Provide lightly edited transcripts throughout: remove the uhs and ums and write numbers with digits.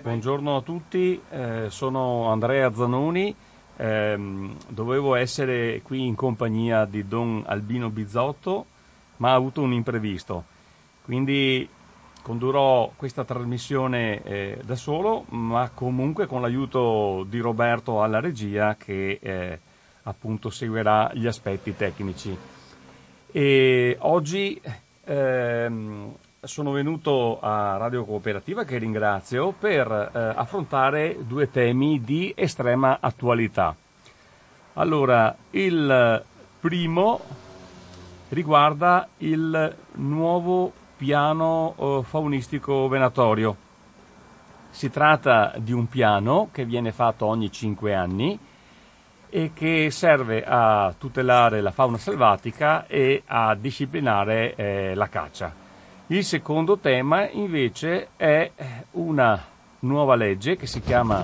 Buongiorno a tutti, sono Andrea Zanoni, dovevo essere qui in compagnia di Don Albino Bizzotto, ma ho avuto un imprevisto, quindi condurrò questa trasmissione da solo, ma comunque con l'aiuto di Roberto alla regia che appunto seguirà gli aspetti tecnici. E oggi sono venuto a Radio Cooperativa, che ringrazio, per affrontare due temi di estrema attualità. Allora, il primo riguarda il nuovo piano faunistico-venatorio. Si tratta di un piano che viene fatto ogni 5 anni e che serve a tutelare la fauna selvatica e a disciplinare la caccia. Il secondo tema invece è una nuova legge che si chiama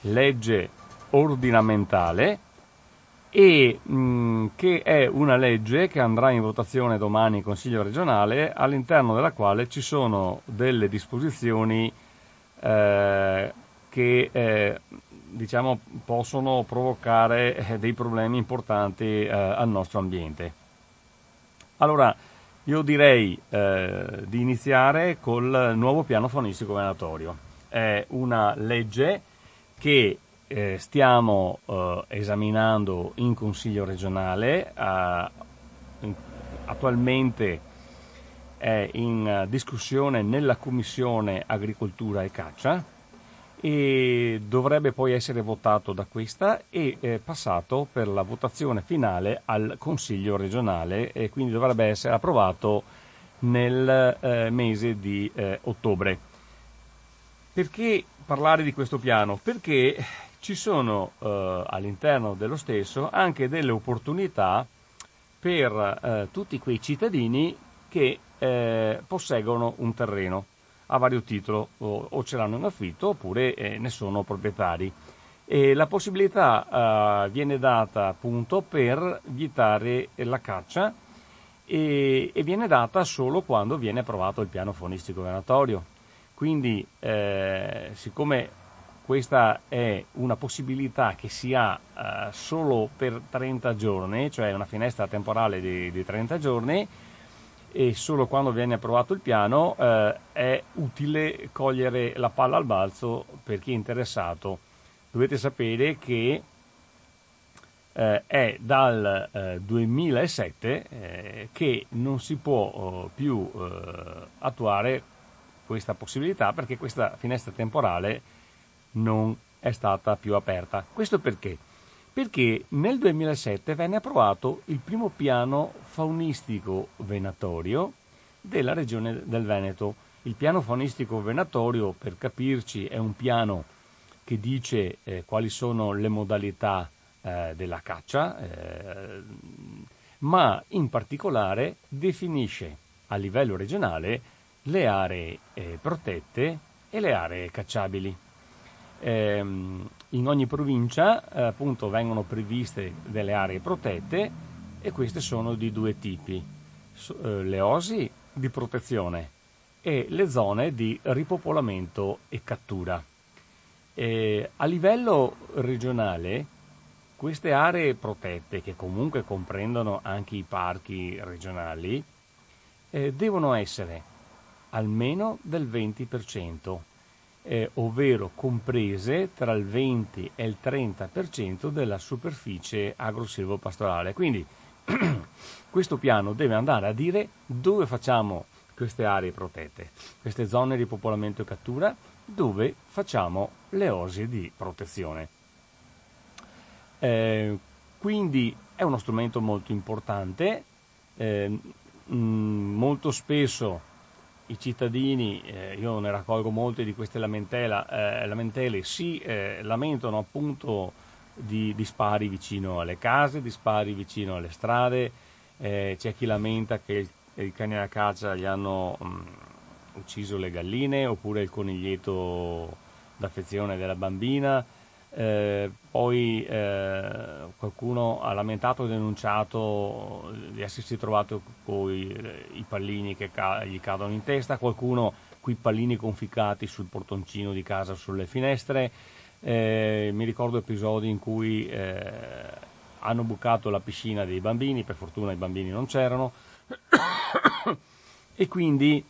Legge Ordinamentale e che è una legge che andrà in votazione domani in Consiglio regionale, all'interno della quale ci sono delle disposizioni che diciamo possono provocare dei problemi importanti al nostro ambiente. Allora, io direi di iniziare col nuovo piano faunistico-venatorio. È una legge che stiamo esaminando in Consiglio regionale, attualmente è in discussione nella Commissione Agricoltura e Caccia e dovrebbe poi essere votato da questa e passato per la votazione finale al Consiglio regionale, e quindi dovrebbe essere approvato nel mese di ottobre. Perché parlare di questo piano? Perché ci sono all'interno dello stesso anche delle opportunità per tutti quei cittadini che posseggono un terreno a vario titolo, o ce l'hanno in affitto oppure ne sono proprietari, e la possibilità viene data appunto per vietare la caccia e viene data solo quando viene approvato il piano faunistico-venatorio. Quindi siccome questa è una possibilità che si ha solo per 30 giorni, cioè una finestra temporale di 30 giorni, e solo quando viene approvato il piano è utile cogliere la palla al balzo per chi è interessato. Dovete sapere che è dal 2007 che non si può più attuare questa possibilità, perché questa finestra temporale non è stata più aperta. Questo perché? Perché nel 2007 venne approvato il primo piano faunistico-venatorio della regione del Veneto. Il piano faunistico-venatorio, per capirci, è un piano che dice quali sono le modalità della caccia, ma in particolare definisce a livello regionale le aree protette e le aree cacciabili. In ogni provincia appunto vengono previste delle aree protette, e queste sono di due tipi: le oasi di protezione e le zone di ripopolamento e cattura. A livello regionale queste aree protette, che comunque comprendono anche i parchi regionali, devono essere almeno del 20%. Ovvero comprese tra il 20 e il 30% della superficie agrosilvopastorale. Quindi questo piano deve andare a dire dove facciamo queste aree protette, queste zone di ripopolamento e cattura, dove facciamo le oasi di protezione. Quindi è uno strumento molto importante. Molto spesso i cittadini, io ne raccolgo molte di queste lamentele, si lamentano appunto di dispari vicino alle case, dispari vicino alle strade. C'è chi lamenta che i cani da caccia gli hanno ucciso le galline, oppure il coniglietto d'affezione della bambina. Poi qualcuno ha lamentato e denunciato di essersi trovato con i pallini che gli cadono in testa, qualcuno quei pallini conficcati sul portoncino di casa, sulle finestre. Mi ricordo episodi in cui hanno bucato la piscina dei bambini, per fortuna i bambini non c'erano, e quindi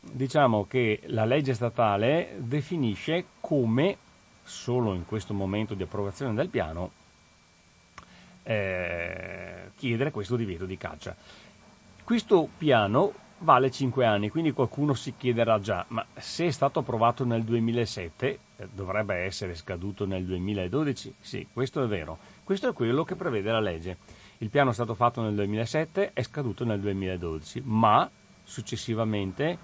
diciamo che la legge statale definisce come, solo in questo momento di approvazione del piano, chiedere questo divieto di caccia. Questo piano vale 5 anni, quindi qualcuno si chiederà già, ma se è stato approvato nel 2007 dovrebbe essere scaduto nel 2012? Sì, questo è vero, questo è quello che prevede la legge. Il piano è stato fatto nel 2007, è scaduto nel 2012, ma successivamente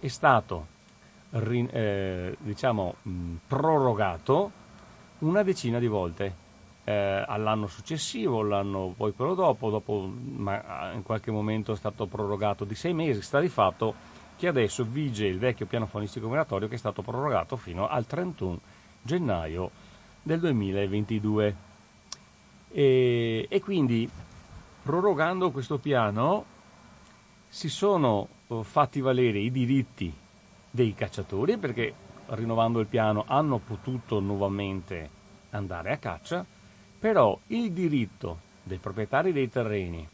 è stato prorogato una decina di volte, all'anno successivo, l'anno poi quello dopo, ma in qualche momento è stato prorogato di 6 mesi. Sta di fatto che adesso vige il vecchio piano faunistico-venatorio, che è stato prorogato fino al 31 gennaio del 2022, e quindi prorogando questo piano si sono fatti valere i diritti dei cacciatori, perché rinnovando il piano hanno potuto nuovamente andare a caccia, però il diritto dei proprietari dei terreni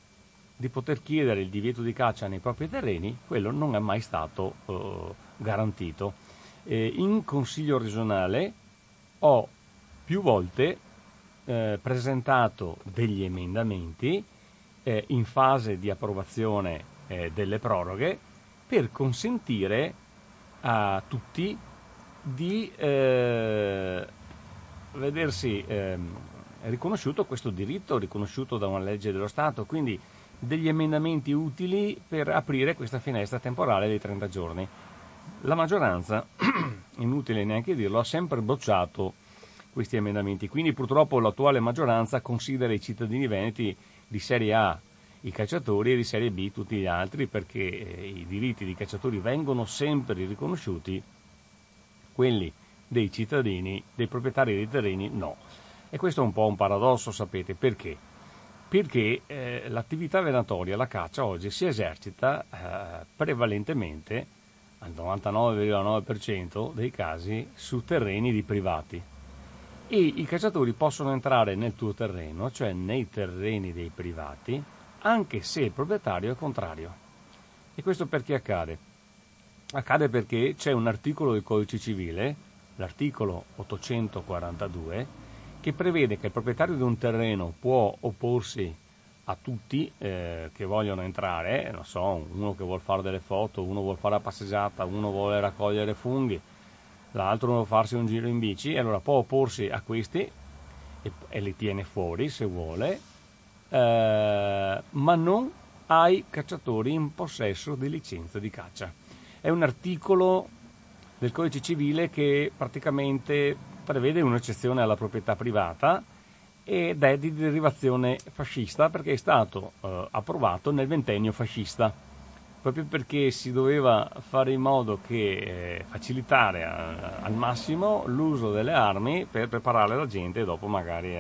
di poter chiedere il divieto di caccia nei propri terreni, quello non è mai stato garantito. In Consiglio regionale ho più volte presentato degli emendamenti in fase di approvazione delle proroghe, per consentire a tutti di vedersi riconosciuto questo diritto, riconosciuto da una legge dello Stato, quindi degli emendamenti utili per aprire questa finestra temporale dei 30 giorni. La maggioranza, inutile neanche dirlo, ha sempre bocciato questi emendamenti, quindi purtroppo l'attuale maggioranza considera i cittadini veneti di serie A i cacciatori e di serie B tutti gli altri, perché i diritti dei cacciatori vengono sempre riconosciuti, quelli dei cittadini, dei proprietari dei terreni no. E questo è un po' un paradosso, sapete perché? Perché l'attività venatoria, la caccia oggi si esercita prevalentemente, al 99,9% dei casi, su terreni di privati, e i cacciatori possono entrare nel tuo terreno, cioè nei terreni dei privati, anche se il proprietario è contrario. E questo perché accade? Accade perché c'è un articolo del Codice Civile, l'articolo 842, che prevede che il proprietario di un terreno può opporsi a tutti che vogliono entrare, non so, uno che vuol fare delle foto, uno vuol fare la passeggiata, uno vuole raccogliere funghi, l'altro vuole farsi un giro in bici, e allora può opporsi a questi e li tiene fuori se vuole, ma non ai cacciatori in possesso di licenza di caccia. È un articolo del Codice Civile che praticamente prevede un'eccezione alla proprietà privata, ed è di derivazione fascista, perché è stato approvato nel ventennio fascista, proprio perché si doveva fare in modo che facilitare al massimo l'uso delle armi per preparare la gente dopo magari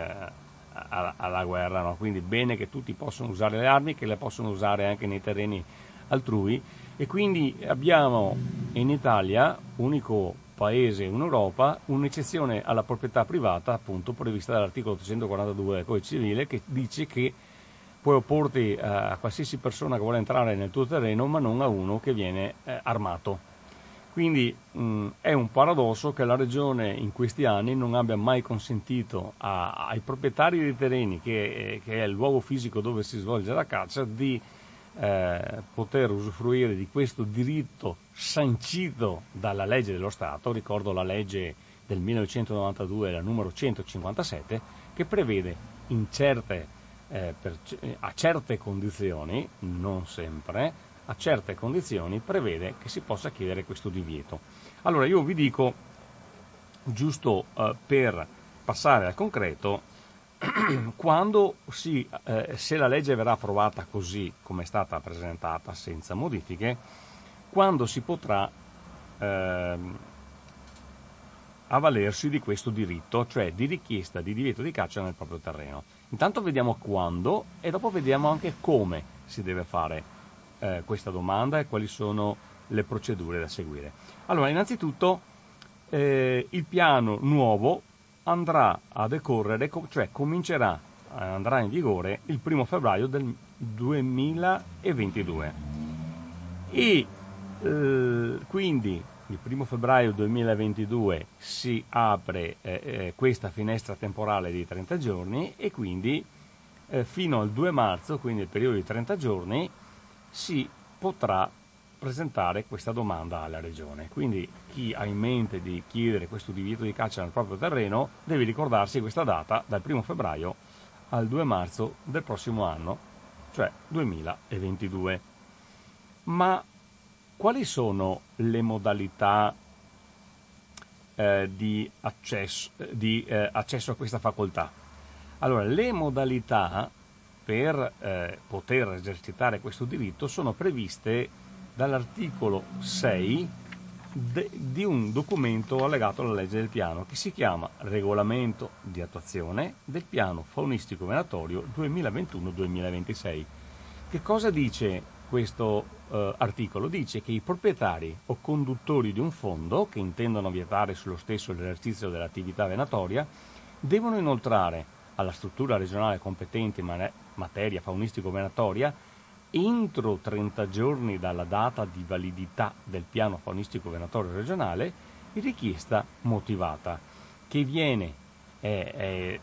alla guerra, no? Quindi bene che tutti possono usare le armi, che le possono usare anche nei terreni altrui, e quindi abbiamo in Italia, unico paese in Europa, un'eccezione alla proprietà privata, appunto prevista dall'articolo 842 del Codice Civile, che dice che puoi opporti a qualsiasi persona che vuole entrare nel tuo terreno, ma non a uno che viene armato. Quindi è un paradosso che la Regione in questi anni non abbia mai consentito ai proprietari dei terreni, che è il luogo fisico dove si svolge la caccia, di poter usufruire di questo diritto sancito dalla legge dello Stato. Ricordo la legge del 1992, la numero 157, che prevede a certe condizioni, non sempre, a certe condizioni prevede che si possa chiedere questo divieto. Allora io vi dico, giusto per passare al concreto, se la legge verrà approvata così come è stata presentata, senza modifiche, quando si potrà avvalersi di questo diritto, cioè di richiesta di divieto di caccia nel proprio terreno. Intanto vediamo quando, e dopo vediamo anche come si deve fare questa domanda e quali sono le procedure da seguire. Allora, innanzitutto il piano nuovo andrà a decorrere, cioè comincerà, andrà in vigore il 1 febbraio del 2022 e quindi il 1 febbraio 2022 si apre questa finestra temporale di 30 giorni e quindi fino al 2 marzo, quindi il periodo di 30 giorni, si potrà presentare questa domanda alla Regione. Quindi chi ha in mente di chiedere questo divieto di caccia nel proprio terreno deve ricordarsi questa data, dal 1 febbraio al 2 marzo del prossimo anno, cioè 2022. Ma quali sono le modalità di accesso a questa facoltà? Allora, le modalità per poter esercitare questo diritto sono previste dall'articolo 6 di un documento allegato alla legge del piano, che si chiama Regolamento di attuazione del Piano faunistico-venatorio 2021-2026. Che cosa dice questo articolo? Dice che i proprietari o conduttori di un fondo che intendono vietare sullo stesso l'esercizio dell'attività venatoria devono inoltrare alla struttura regionale competente in materia faunistico-venatoria, entro 30 giorni dalla data di validità del piano faunistico-venatorio regionale, richiesta motivata, che viene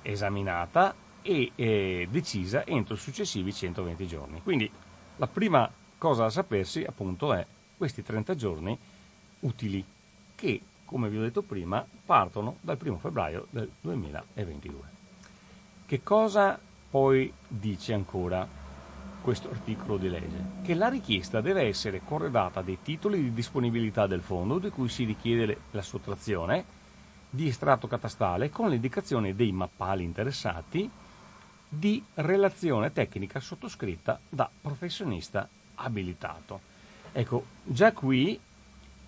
esaminata e decisa entro i successivi 120 giorni. Quindi la prima cosa da sapersi, appunto, è questi 30 giorni utili che, come vi ho detto prima, partono dal 1 febbraio del 2022. Che cosa poi dice ancora questo articolo di legge? Che la richiesta deve essere corredata dei titoli di disponibilità del fondo di cui si richiede la sottrazione, di estratto catastale con l'indicazione dei mappali interessati, di relazione tecnica sottoscritta da professionista abilitato. Ecco, già qui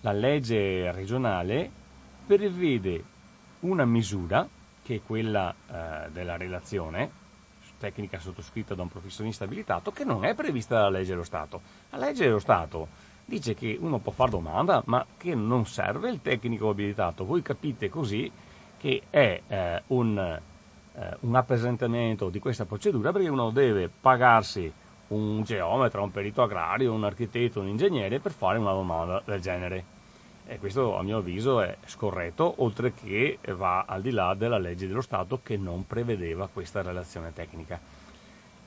la legge regionale prevede una misura che è quella della relazione tecnica sottoscritta da un professionista abilitato, che non è prevista dalla legge dello Stato. La legge dello Stato dice che uno può fare domanda, ma che non serve il tecnico abilitato. Voi capite così che è un appesantimento di questa procedura, perché uno deve pagarsi un geometra, un perito agrario, un architetto, un ingegnere per fare una domanda del genere. E questo, a mio avviso, è scorretto, oltre che va al di là della legge dello Stato, che non prevedeva questa relazione tecnica.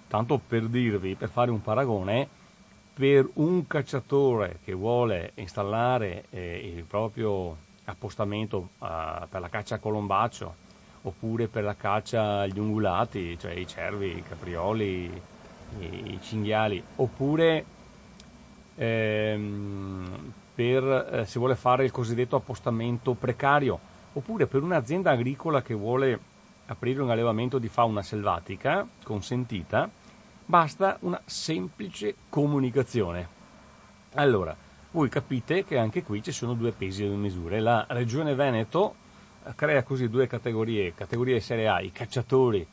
Tanto per dirvi, per fare un paragone, per un cacciatore che vuole installare il proprio appostamento per la caccia a colombaccio, oppure per la caccia agli ungulati, cioè i cervi, i caprioli, i cinghiali, oppure se vuole fare il cosiddetto appostamento precario, oppure per un'azienda agricola che vuole aprire un allevamento di fauna selvatica consentita, basta una semplice comunicazione. Allora, voi capite che anche qui ci sono due pesi e due misure. La Regione Veneto crea così due categorie serie A, i cacciatori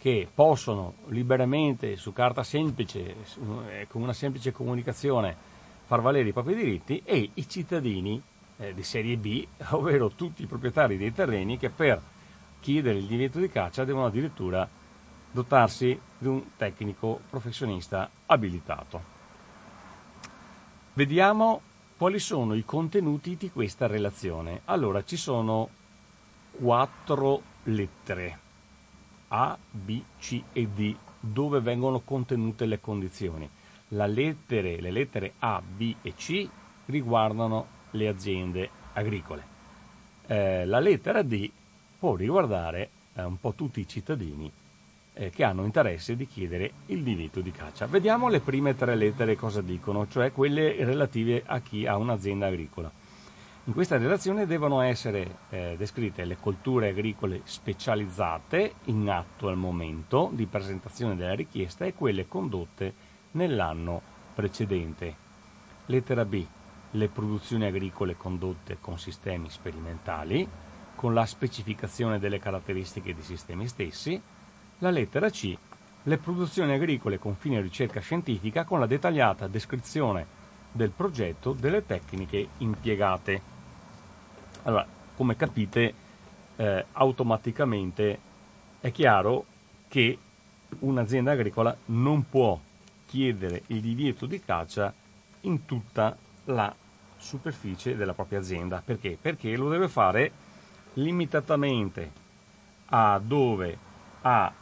che possono liberamente, su carta semplice, con una semplice comunicazione, far valere i propri diritti, e i cittadini di serie B, ovvero tutti i proprietari dei terreni che per chiedere il divieto di caccia devono addirittura dotarsi di un tecnico professionista abilitato. Vediamo quali sono i contenuti di questa relazione. Allora, ci sono 4 lettere A, B, C e D, dove vengono contenute le condizioni. Le lettere A, B e C riguardano le aziende agricole. La lettera D può riguardare un po' tutti i cittadini che hanno interesse di chiedere il divieto di caccia. Vediamo le prime 3 lettere cosa dicono, cioè quelle relative a chi ha un'azienda agricola. In questa relazione devono essere descritte le colture agricole specializzate in atto al momento di presentazione della richiesta e quelle condotte nell'anno precedente. Lettera B. Le produzioni agricole condotte con sistemi sperimentali, con la specificazione delle caratteristiche dei sistemi stessi. La lettera C. Le produzioni agricole con fine ricerca scientifica, con la dettagliata descrizione del progetto, delle tecniche impiegate. Allora, come capite, automaticamente è chiaro che un'azienda agricola non può chiedere il divieto di caccia in tutta la superficie della propria azienda. Perché? Perché lo deve fare limitatamente a dove ha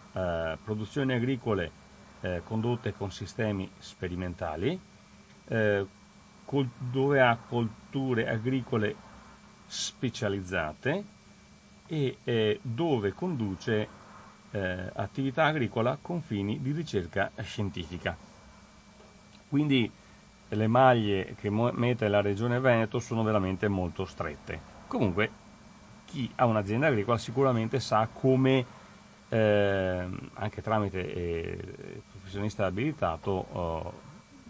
produzioni agricole condotte con sistemi sperimentali, dove ha colture agricole specializzate e dove conduce attività agricola con fini di ricerca scientifica. Quindi le maglie che mette la Regione Veneto sono veramente molto strette. Comunque chi ha un'azienda agricola sicuramente sa come, anche tramite professionista abilitato,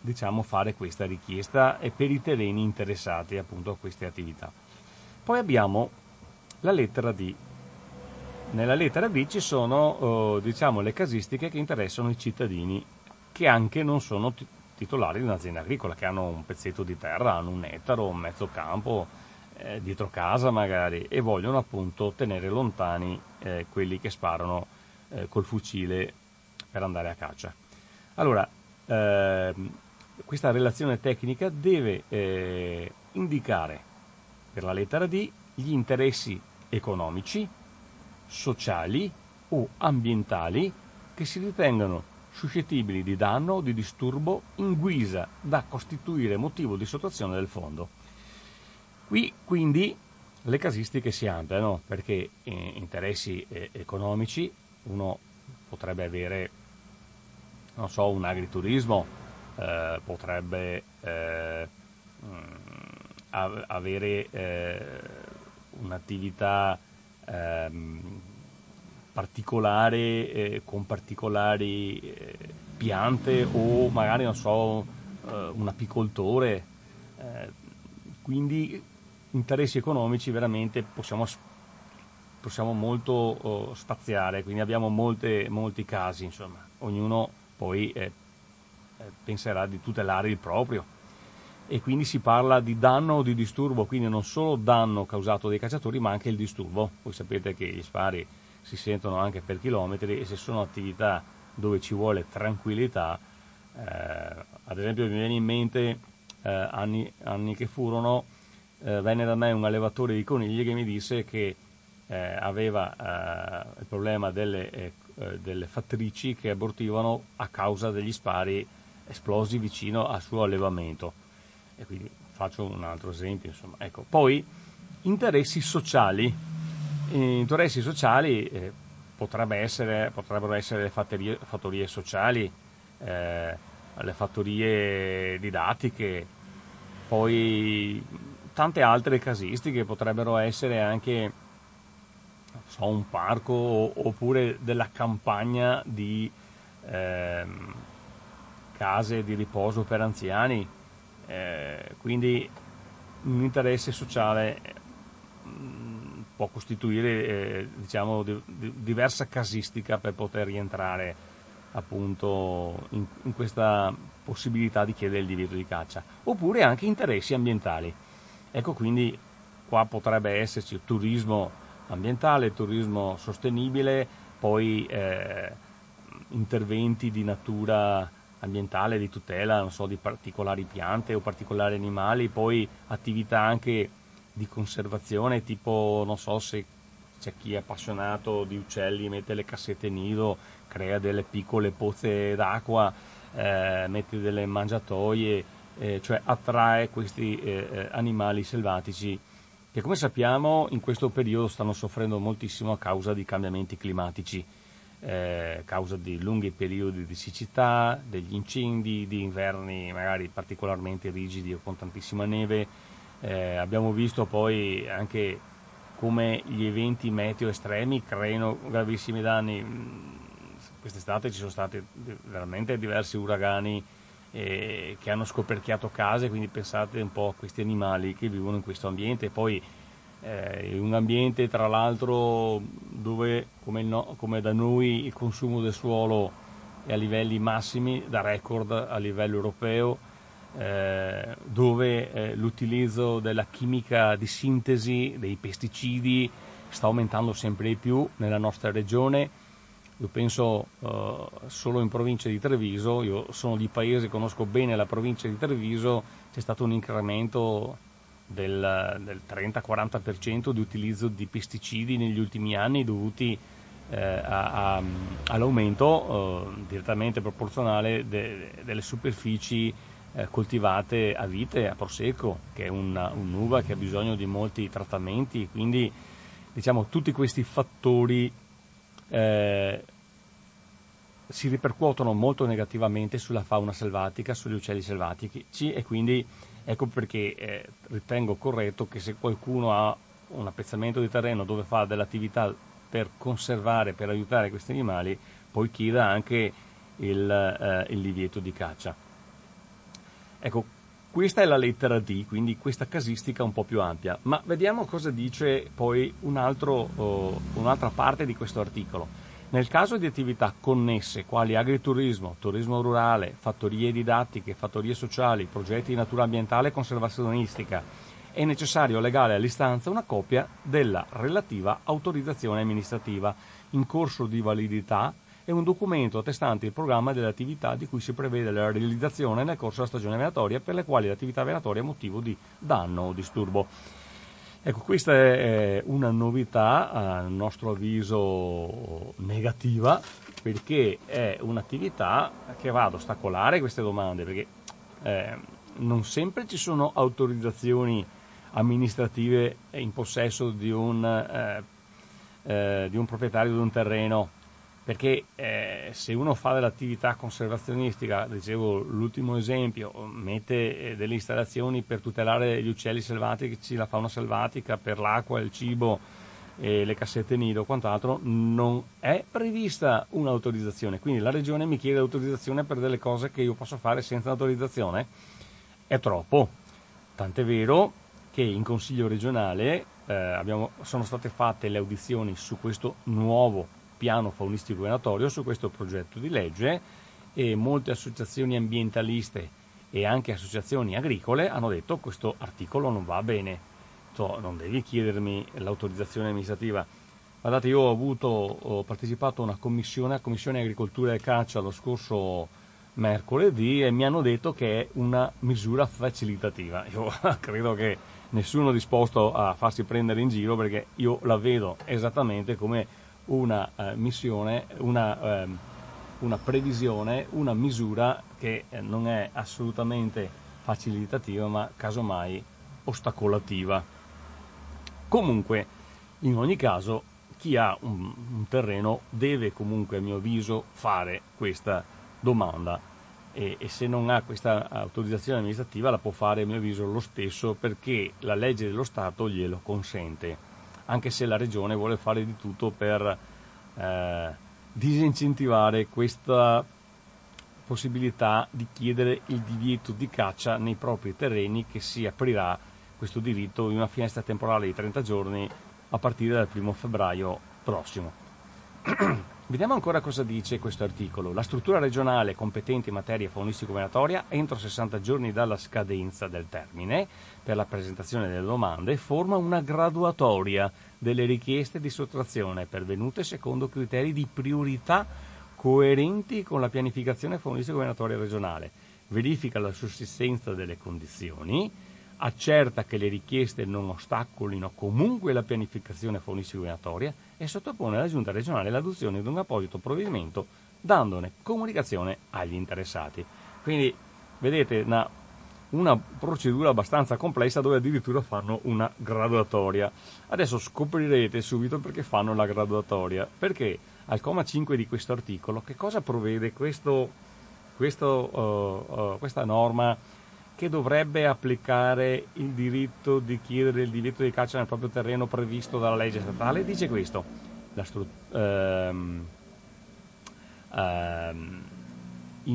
diciamo fare questa richiesta e per i terreni interessati appunto a queste attività. Poi abbiamo la lettera D. Nella lettera D ci sono diciamo le casistiche che interessano i cittadini che anche non sono titolari di un'azienda agricola, che hanno un pezzetto di terra, hanno un ettaro, un mezzo campo dietro casa magari, e vogliono appunto tenere lontani quelli che sparano col fucile per andare a caccia. Allora, questa relazione tecnica deve indicare per la lettera D gli interessi economici, sociali o ambientali che si ritengano suscettibili di danno o di disturbo in guisa da costituire motivo di sottrazione del fondo. Qui quindi le casistiche si ampliano, perché interessi economici, uno potrebbe avere, non so, un agriturismo, potrebbe avere un'attività particolare con particolari piante, o magari non so un apicoltore, quindi interessi economici veramente possiamo molto spaziare, quindi abbiamo molti casi, insomma ognuno poi penserà di tutelare il proprio. E quindi si parla di danno o di disturbo, quindi non solo danno causato dai cacciatori ma anche il disturbo. Voi sapete che gli spari si sentono anche per chilometri, e se sono attività dove ci vuole tranquillità, ad esempio mi viene in mente anni che furono, venne da me un allevatore di conigli che mi disse che aveva il problema delle fattrici che abortivano a causa degli spari esplosi vicino al suo allevamento. E quindi faccio un altro esempio, insomma, ecco. Poi interessi sociali. Interessi sociali potrebbero essere le fattorie sociali, le fattorie didattiche, poi tante altre casistiche, potrebbero essere anche, non so, un parco oppure della campagna di case di riposo per anziani. Quindi un interesse sociale può costituire diciamo diversa casistica per poter rientrare appunto in questa possibilità di chiedere il divieto di caccia, oppure anche interessi ambientali. Ecco, quindi qua potrebbe esserci turismo ambientale, turismo sostenibile, poi interventi di natura ambientale, di tutela, non so, di particolari piante o particolari animali, poi attività anche di conservazione, tipo, non so, se c'è chi è appassionato di uccelli, mette le cassette nido, crea delle piccole pozze d'acqua, mette delle mangiatoie, cioè attrae questi animali selvatici che, come sappiamo, in questo periodo stanno soffrendo moltissimo a causa di cambiamenti climatici. Causa di lunghi periodi di siccità, degli incendi, di inverni magari particolarmente rigidi o con tantissima neve. Abbiamo visto poi anche come gli eventi meteo estremi creano gravissimi danni. Quest'estate ci sono stati veramente diversi uragani che hanno scoperchiato case, quindi pensate un po' a questi animali che vivono in questo ambiente. Poi un ambiente, tra l'altro, dove come da noi il consumo del suolo è a livelli massimi, da record a livello europeo, dove l'utilizzo della chimica di sintesi, dei pesticidi, sta aumentando sempre di più nella nostra regione. Io penso solo in provincia di Treviso, io sono di paese, conosco bene la provincia di Treviso, c'è stato un incremento del 30-40% di utilizzo di pesticidi negli ultimi anni dovuti all'aumento direttamente proporzionale delle superfici coltivate a vite, a prosecco, che è un'uva che ha bisogno di molti trattamenti, quindi diciamo tutti questi fattori si ripercuotono molto negativamente sulla fauna selvatica, sugli uccelli selvatici, e quindi ecco perché ritengo corretto che se qualcuno ha un appezzamento di terreno dove fa dell'attività per conservare, per aiutare questi animali, poi chieda anche il divieto di caccia. Ecco, questa è la lettera D, quindi questa casistica un po' più ampia, ma vediamo cosa dice poi un'altra parte di questo articolo. Nel caso di attività connesse, quali agriturismo, turismo rurale, fattorie didattiche, fattorie sociali, progetti di natura ambientale e conservazionistica, è necessario legare all'istanza una copia della relativa autorizzazione amministrativa in corso di validità e un documento attestante il programma delle attività di cui si prevede la realizzazione nel corso della stagione venatoria, per le quali l'attività venatoria è motivo di danno o disturbo. Ecco, questa è una novità, a nostro avviso negativa, perché è un'attività che va ad ostacolare queste domande, perché non sempre ci sono autorizzazioni amministrative in possesso di un proprietario di un terreno, perché se uno fa dell'attività conservazionistica, dicevo l'ultimo esempio, mette delle installazioni per tutelare gli uccelli selvatici, la fauna selvatica, per l'acqua, il cibo, le cassette nido, quant'altro, non è prevista un'autorizzazione. Quindi la regione mi chiede autorizzazione per delle cose che io posso fare senza autorizzazione? È troppo. Tant'è vero che in Consiglio regionale sono state fatte le audizioni su questo nuovo piano faunistico-venatorio, su questo progetto di legge, e molte associazioni ambientaliste e anche associazioni agricole hanno detto: questo articolo non va bene, cioè, non devi chiedermi l'autorizzazione amministrativa. Guardate, io ho partecipato a una commissione, la Commissione Agricoltura e Caccia, lo scorso mercoledì, e mi hanno detto che è una misura facilitativa. Io credo che nessuno è disposto a farsi prendere in giro, perché io la vedo esattamente come una previsione, una misura che non è assolutamente facilitativa, ma casomai ostacolativa. Comunque, in ogni caso, chi ha un terreno deve comunque, a mio avviso, fare questa domanda, e se non ha questa autorizzazione amministrativa la può fare, a mio avviso, lo stesso, perché la legge dello Stato glielo consente, anche se la regione vuole fare di tutto per disincentivare questa possibilità di chiedere il divieto di caccia nei propri terreni, che si aprirà questo diritto in una finestra temporale di 30 giorni a partire dal 1° febbraio prossimo. Vediamo ancora cosa dice questo articolo. La struttura regionale competente in materia faunistico-venatoria, entro 60 giorni dalla scadenza del termine per la presentazione delle domande, forma una graduatoria delle richieste di sottrazione pervenute secondo criteri di priorità coerenti con la pianificazione faunistico-venatoria regionale, verifica la sussistenza delle condizioni, accerta che le richieste non ostacolino comunque la pianificazione faunistico-venatoria e sottopone alla Giunta regionale l'adozione di un apposito provvedimento, dandone comunicazione agli interessati. Quindi vedete una procedura abbastanza complessa, dove addirittura fanno una graduatoria. Adesso scoprirete subito perché fanno la graduatoria, perché al comma 5 di questo articolo che cosa provvede questa norma che dovrebbe applicare il diritto di chiedere il divieto di caccia nel proprio terreno previsto dalla legge statale? Dice questo: in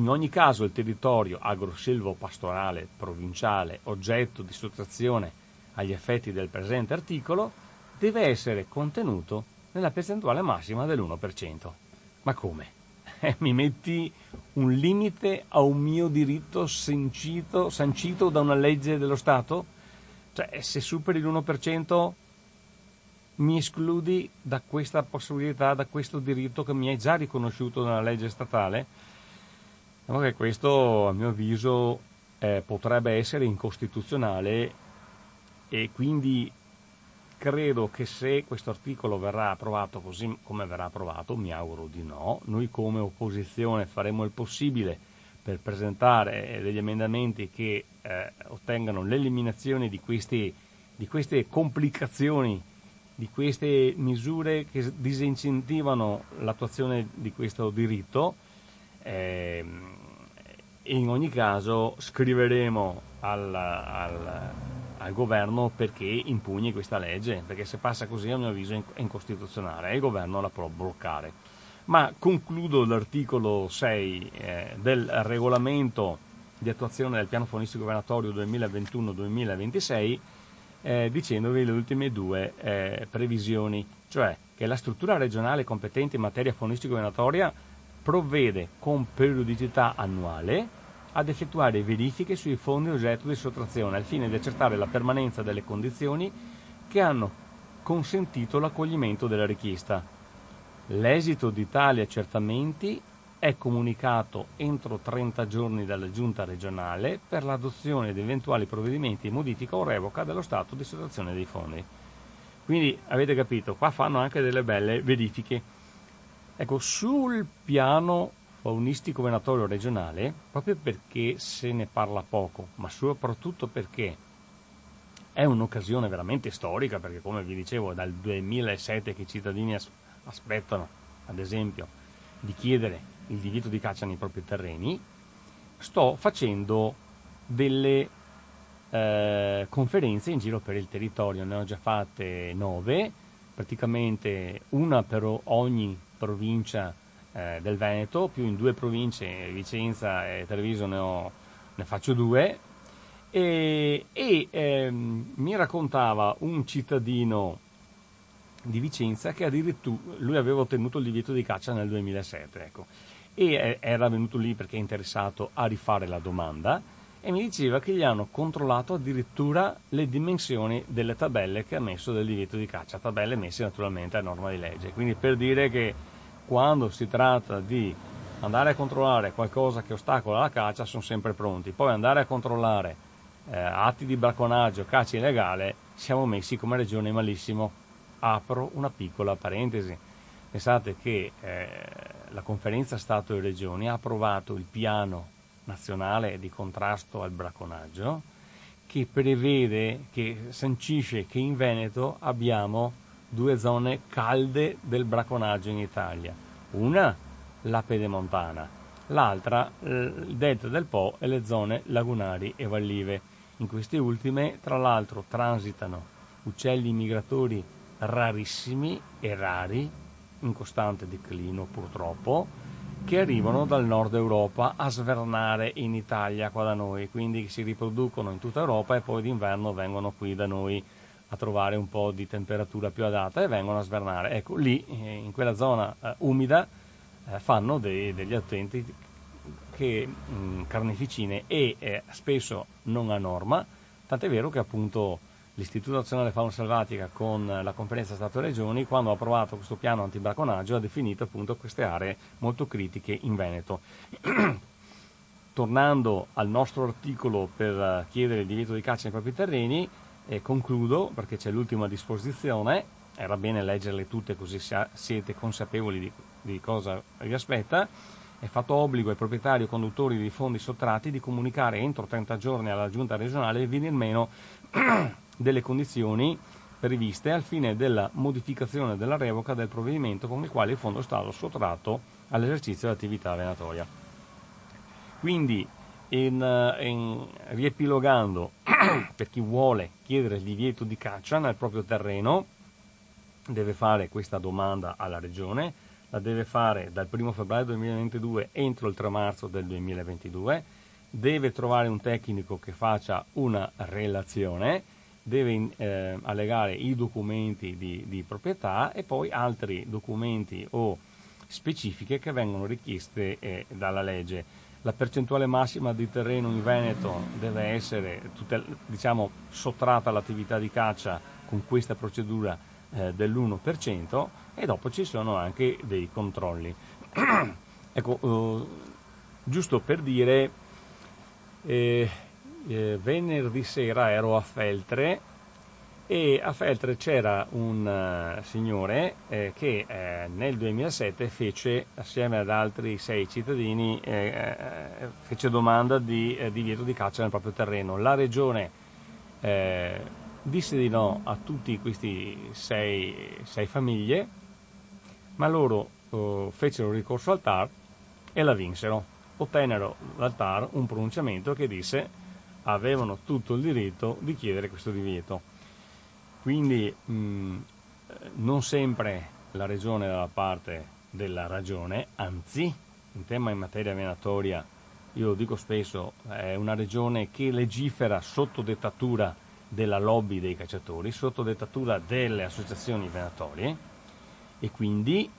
ogni caso il territorio agrosilvo-pastorale provinciale oggetto di sottrazione agli effetti del presente articolo deve essere contenuto nella percentuale massima dell'1%. Ma come? mi metti un limite a un mio diritto sancito da una legge dello Stato? Cioè, se superi l'1% mi escludi da questa possibilità, da questo diritto che mi è già riconosciuto da una legge statale? Allora, questo, a mio avviso, potrebbe essere incostituzionale, e quindi credo che se questo articolo verrà approvato così come verrà approvato, mi auguro di no, noi come opposizione faremo il possibile per presentare degli emendamenti che ottengano l'eliminazione di queste complicazioni, di queste misure che disincentivano l'attuazione di questo diritto. In ogni caso scriveremo al governo perché impugni questa legge, perché se passa così, a mio avviso, è incostituzionale e il governo la può bloccare. Ma concludo l'articolo 6 del regolamento di attuazione del piano faunistico-venatorio 2021-2026 dicendovi le ultime due previsioni, cioè che la struttura regionale competente in materia faunistico-venatoria provvede con periodicità annuale ad effettuare verifiche sui fondi oggetto di sottrazione al fine di accertare la permanenza delle condizioni che hanno consentito l'accoglimento della richiesta. L'esito di tali accertamenti è comunicato entro 30 giorni dalla Giunta regionale per l'adozione di eventuali provvedimenti di modifica o revoca dello stato di sottrazione dei fondi. Quindi avete capito, qua fanno anche delle belle verifiche. Ecco, sul piano faunistico-venatorio regionale, proprio perché se ne parla poco, ma soprattutto perché è un'occasione veramente storica, perché come vi dicevo è dal 2007 che i cittadini aspettano, ad esempio, di chiedere il divieto di caccia nei propri terreni, sto facendo delle conferenze in giro per il territorio, ne ho già fatte 9, praticamente una per ogni provincia del Veneto, più in 2 province, Vicenza e Treviso, ne faccio 2, e mi raccontava un cittadino di Vicenza che addirittura lui aveva ottenuto il divieto di caccia nel 2007, ecco, e era venuto lì perché è interessato a rifare la domanda, e mi diceva che gli hanno controllato addirittura le dimensioni delle tabelle che ha messo del divieto di caccia, tabelle messe naturalmente a norma di legge, quindi per dire che quando si tratta di andare a controllare qualcosa che ostacola la caccia sono sempre pronti, poi andare a controllare atti di bracconaggio, caccia illegale, siamo messi come regione malissimo. Apro una piccola parentesi, pensate che la conferenza Stato e Regioni ha approvato il piano nazionale di contrasto al bracconaggio che prevede, che sancisce che in Veneto abbiamo 2 zone calde del bracconaggio in Italia, una la pedemontana, l'altra il delta del Po e le zone lagunari e vallive. In queste ultime, tra l'altro, transitano uccelli migratori rarissimi e rari, in costante declino purtroppo, che arrivano dal nord Europa a svernare in Italia, qua da noi, quindi si riproducono in tutta Europa e poi d'inverno vengono qui da noi a trovare un po' di temperatura più adatta e vengono a svernare. Ecco, lì, in quella zona umida, fanno degli attenti che carneficine e spesso non a norma, tant'è vero che appunto l'Istituto Nazionale Fauna Selvatica con la Conferenza Stato-Regioni, quando ha approvato questo piano antibracconaggio, ha definito appunto queste aree molto critiche in Veneto. Tornando al nostro articolo per chiedere il divieto di caccia nei propri terreni, e concludo perché c'è l'ultima disposizione, era bene leggerle tutte così siete consapevoli di cosa vi aspetta. È fatto obbligo ai proprietari o conduttori di fondi sottratti di comunicare entro 30 giorni alla Giunta regionale il venir meno delle condizioni previste al fine della modificazione della revoca del provvedimento con il quale il fondo è stato sottratto all'esercizio dell'attività venatoria. Quindi riepilogando, per chi vuole chiedere il divieto di caccia nel proprio terreno deve fare questa domanda alla regione, la deve fare dal 1 febbraio 2022 entro il 3 marzo del 2022, deve trovare un tecnico che faccia una relazione, deve allegare i documenti di proprietà e poi altri documenti o specifiche che vengono richieste dalla legge. La percentuale massima di terreno in Veneto deve essere sottratta all'attività di caccia con questa procedura dell'1%, e dopo ci sono anche dei controlli. Ecco, giusto per dire, venerdì sera ero a Feltre e a Feltre c'era un signore che nel 2007 fece, assieme ad altri 6 cittadini, fece domanda di divieto di caccia nel proprio terreno. La regione disse di no a tutti questi 6 famiglie, ma loro fecero ricorso al TAR e la vinsero. Ottennero dal TAR un pronunciamento che disse avevano tutto il diritto di chiedere questo divieto. Quindi non sempre la regione è dalla parte della ragione, anzi, in tema in materia venatoria, io lo dico spesso, è una regione che legifera sotto dettatura della lobby dei cacciatori, sotto dettatura delle associazioni venatorie, e quindi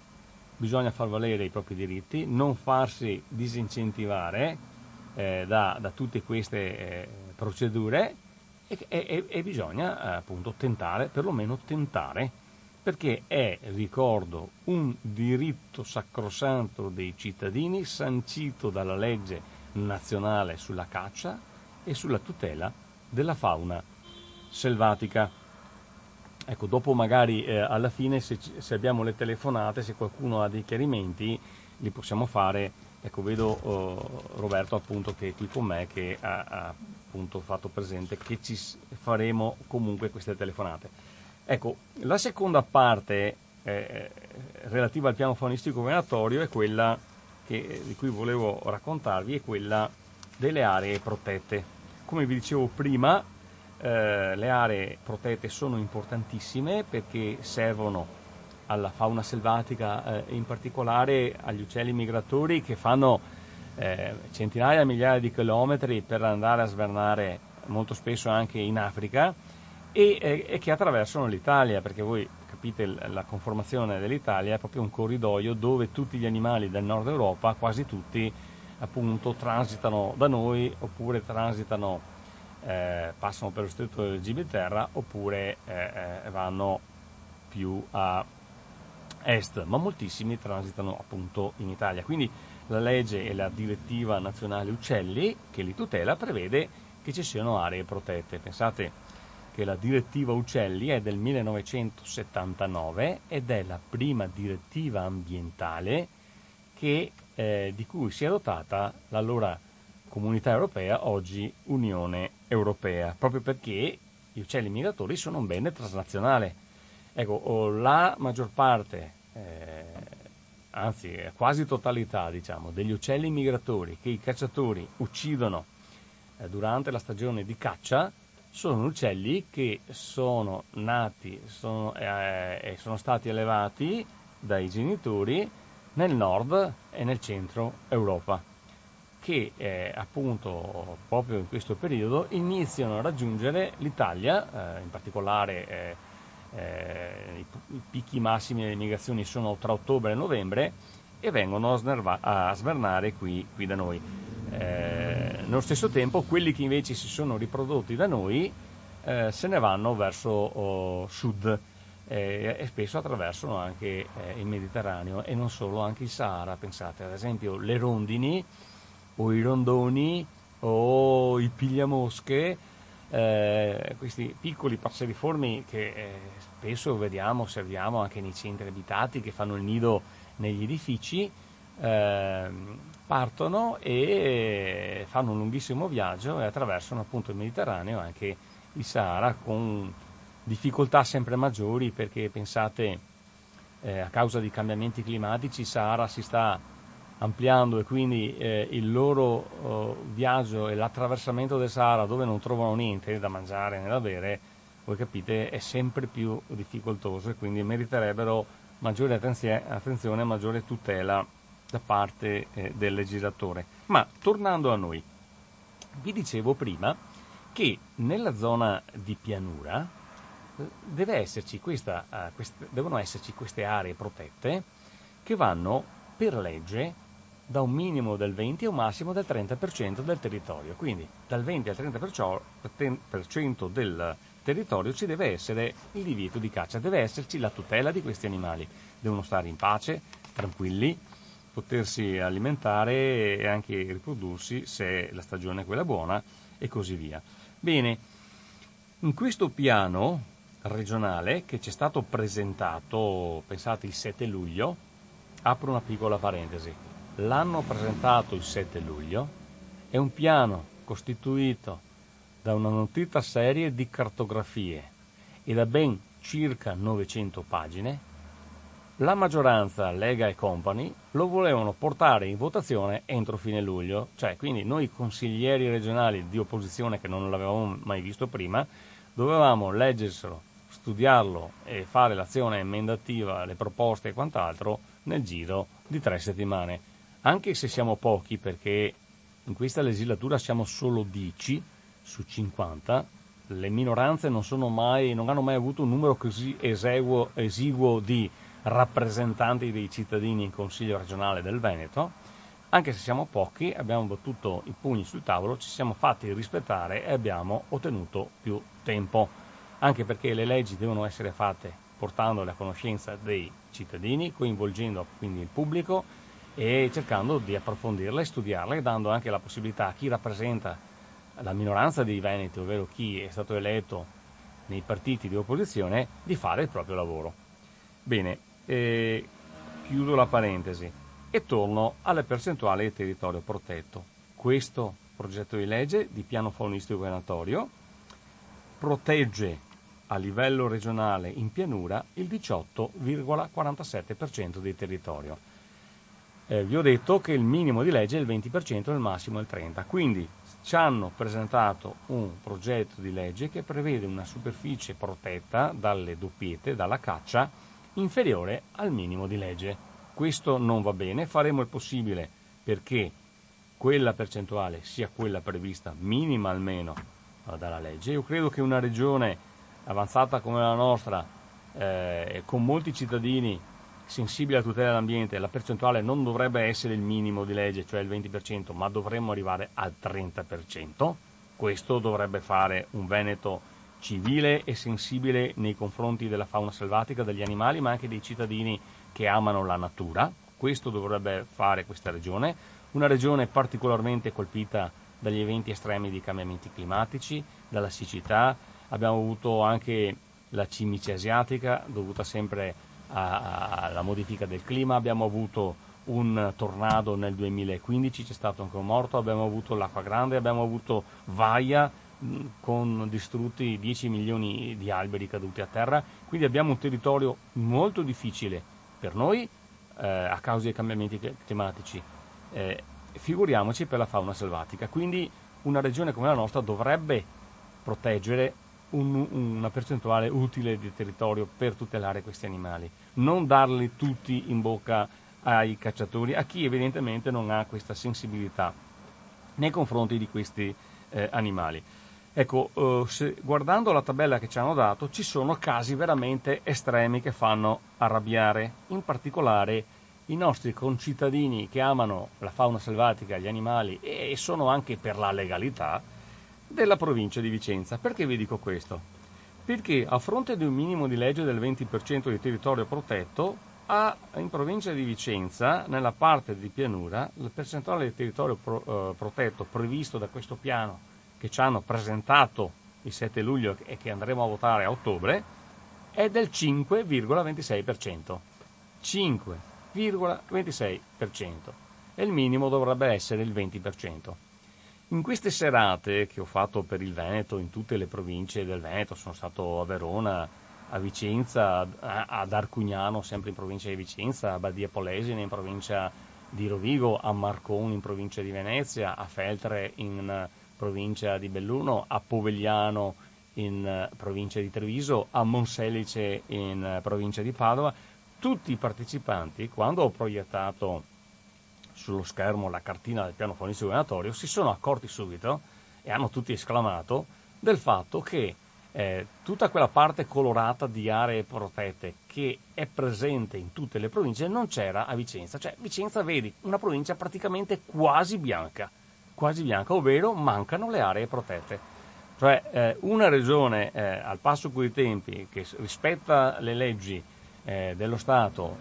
bisogna far valere i propri diritti, non farsi disincentivare da tutte queste procedure. E bisogna appunto tentare, perché è, ricordo, un diritto sacrosanto dei cittadini, sancito dalla legge nazionale sulla caccia e sulla tutela della fauna selvatica. Ecco, dopo magari alla fine, se abbiamo le telefonate, se qualcuno ha dei chiarimenti, li possiamo fare. Ecco, vedo Roberto appunto che è qui con me, che ha appunto fatto presente che ci faremo comunque queste telefonate. Ecco, la seconda parte relativa al piano faunistico-venatorio è quella di cui volevo raccontarvi, è quella delle aree protette. Come vi dicevo prima, le aree protette sono importantissime perché servono alla fauna selvatica, in particolare agli uccelli migratori che fanno centinaia, migliaia di chilometri per andare a svernare molto spesso anche in Africa e che attraversano l'Italia, perché voi capite la conformazione dell'Italia è proprio un corridoio dove tutti gli animali del nord Europa, quasi tutti appunto, transitano da noi, oppure passano per lo stretto di Gibilterra, oppure vanno più a est, ma moltissimi transitano appunto in Italia. Quindi la legge e la direttiva nazionale uccelli che li tutela prevede che ci siano aree protette. Pensate che la direttiva uccelli è del 1979 ed è la prima direttiva ambientale di cui si è dotata l'allora Comunità Europea, oggi Unione Europea, proprio perché gli uccelli migratori sono un bene transnazionale. Ecco, la maggior parte, anzi quasi totalità diciamo, degli uccelli migratori che i cacciatori uccidono durante la stagione di caccia sono uccelli che sono nati e sono stati allevati dai genitori nel nord e nel centro Europa, che appunto proprio in questo periodo iniziano a raggiungere l'Italia, in particolare i picchi massimi delle migrazioni sono tra ottobre e novembre e vengono a svernare qui da noi. Nello stesso tempo quelli che invece si sono riprodotti da noi se ne vanno verso sud e spesso attraversano anche il Mediterraneo e non solo, anche il Sahara. Pensate ad esempio le rondini o i rondoni o i pigliamosche, questi piccoli passeriformi che spesso osserviamo anche nei centri abitati, che fanno il nido negli edifici, partono e fanno un lunghissimo viaggio e attraversano appunto il Mediterraneo, anche il Sahara, con difficoltà sempre maggiori, perché pensate a causa di cambiamenti climatici il Sahara si sta ampliando e quindi il loro viaggio e l'attraversamento del Sahara, dove non trovano niente da mangiare né da bere, voi capite, è sempre più difficoltoso e quindi meriterebbero maggiore attenzione e maggiore tutela da parte del legislatore. Ma tornando a noi, vi dicevo prima che nella zona di pianura devono esserci queste aree protette che vanno per legge da un minimo del 20 a un massimo del 30% del territorio. Quindi dal 20 al 30% del territorio ci deve essere il divieto di caccia, deve esserci la tutela di questi animali. Devono stare in pace, tranquilli, potersi alimentare e anche riprodursi se la stagione è quella buona e così via. Bene, in questo piano regionale che ci è stato presentato, pensate, il 7 luglio, apro una piccola parentesi, l'hanno presentato il 7 luglio, è un piano costituito da una notita serie di cartografie e da ben circa 900 pagine. La maggioranza, Lega e Company, lo volevano portare in votazione entro fine luglio, cioè quindi noi consiglieri regionali di opposizione che non l'avevamo mai visto prima dovevamo leggerselo, studiarlo e fare l'azione emendativa, le proposte e quant'altro nel giro di 3 settimane. Anche se siamo pochi, perché in questa legislatura siamo solo 10 su 50, le minoranze non hanno mai avuto un numero così esiguo di rappresentanti dei cittadini in Consiglio regionale del Veneto. Anche se siamo pochi, abbiamo battuto i pugni sul tavolo, ci siamo fatti rispettare e abbiamo ottenuto più tempo, anche perché le leggi devono essere fatte portandole a conoscenza dei cittadini, coinvolgendo quindi il pubblico e cercando di approfondirle, studiarle, dando anche la possibilità a chi rappresenta la minoranza dei veneti, ovvero chi è stato eletto nei partiti di opposizione, di fare il proprio lavoro. Bene, chiudo la parentesi e torno alle percentuali del territorio protetto. Questo progetto di legge di piano faunistico-venatorio protegge a livello regionale in pianura il 18,47% del territorio. Vi ho detto che il minimo di legge è il 20% e il massimo è il 30%, quindi ci hanno presentato un progetto di legge che prevede una superficie protetta dalle doppiette, dalla caccia, inferiore al minimo di legge. Questo non va bene, faremo il possibile perché quella percentuale sia quella prevista minima almeno dalla legge. Io credo che una regione avanzata come la nostra, con molti cittadini sensibili alla tutela dell'ambiente, la percentuale non dovrebbe essere il minimo di legge, cioè il 20%, ma dovremmo arrivare al 30%. Questo dovrebbe fare un Veneto civile e sensibile nei confronti della fauna selvatica, degli animali, ma anche dei cittadini che amano la natura. Questo dovrebbe fare questa regione, una regione particolarmente colpita dagli eventi estremi di cambiamenti climatici, dalla siccità. Abbiamo avuto anche la cimice asiatica dovuta sempre alla modifica del clima, abbiamo avuto un tornado nel 2015, c'è stato anche un morto, abbiamo avuto l'acqua grande, abbiamo avuto Vaia con distrutti 10 milioni di alberi caduti a terra. Quindi abbiamo un territorio molto difficile per noi a causa dei cambiamenti climatici, figuriamoci per la fauna selvatica. Quindi una regione come la nostra dovrebbe proteggere una percentuale utile di territorio per tutelare questi animali, non darli tutti in bocca ai cacciatori, a chi evidentemente non ha questa sensibilità nei confronti di questi animali. Ecco, guardando la tabella che ci hanno dato, ci sono casi veramente estremi che fanno arrabbiare, in particolare i nostri concittadini che amano la fauna selvatica, gli animali e sono anche per la legalità della provincia di Vicenza. Perché vi dico questo? Perché a fronte di un minimo di legge del 20% di territorio protetto, in provincia di Vicenza, nella parte di pianura, la percentuale di territorio protetto previsto da questo piano che ci hanno presentato il 7 luglio e che andremo a votare a ottobre è del 5,26%. 5,26%. E il minimo dovrebbe essere il 20%. In queste serate che ho fatto per il Veneto, in tutte le province del Veneto, sono stato a Verona, a Vicenza, ad Arcugnano, sempre in provincia di Vicenza, a Badia Polesine in provincia di Rovigo, a Marconi in provincia di Venezia, a Feltre in provincia di Belluno, a Povegliano in provincia di Treviso, a Monselice in provincia di Padova. Tutti i partecipanti, quando ho proiettato sullo schermo la cartina del piano faunistico-venatorio, si sono accorti subito e hanno tutti esclamato del fatto che tutta quella parte colorata di aree protette che è presente in tutte le province non c'era a Vicenza. Cioè Vicenza, vedi, una provincia praticamente quasi bianca, ovvero mancano le aree protette. Cioè una regione al passo coi tempi, che rispetta le leggi dello Stato,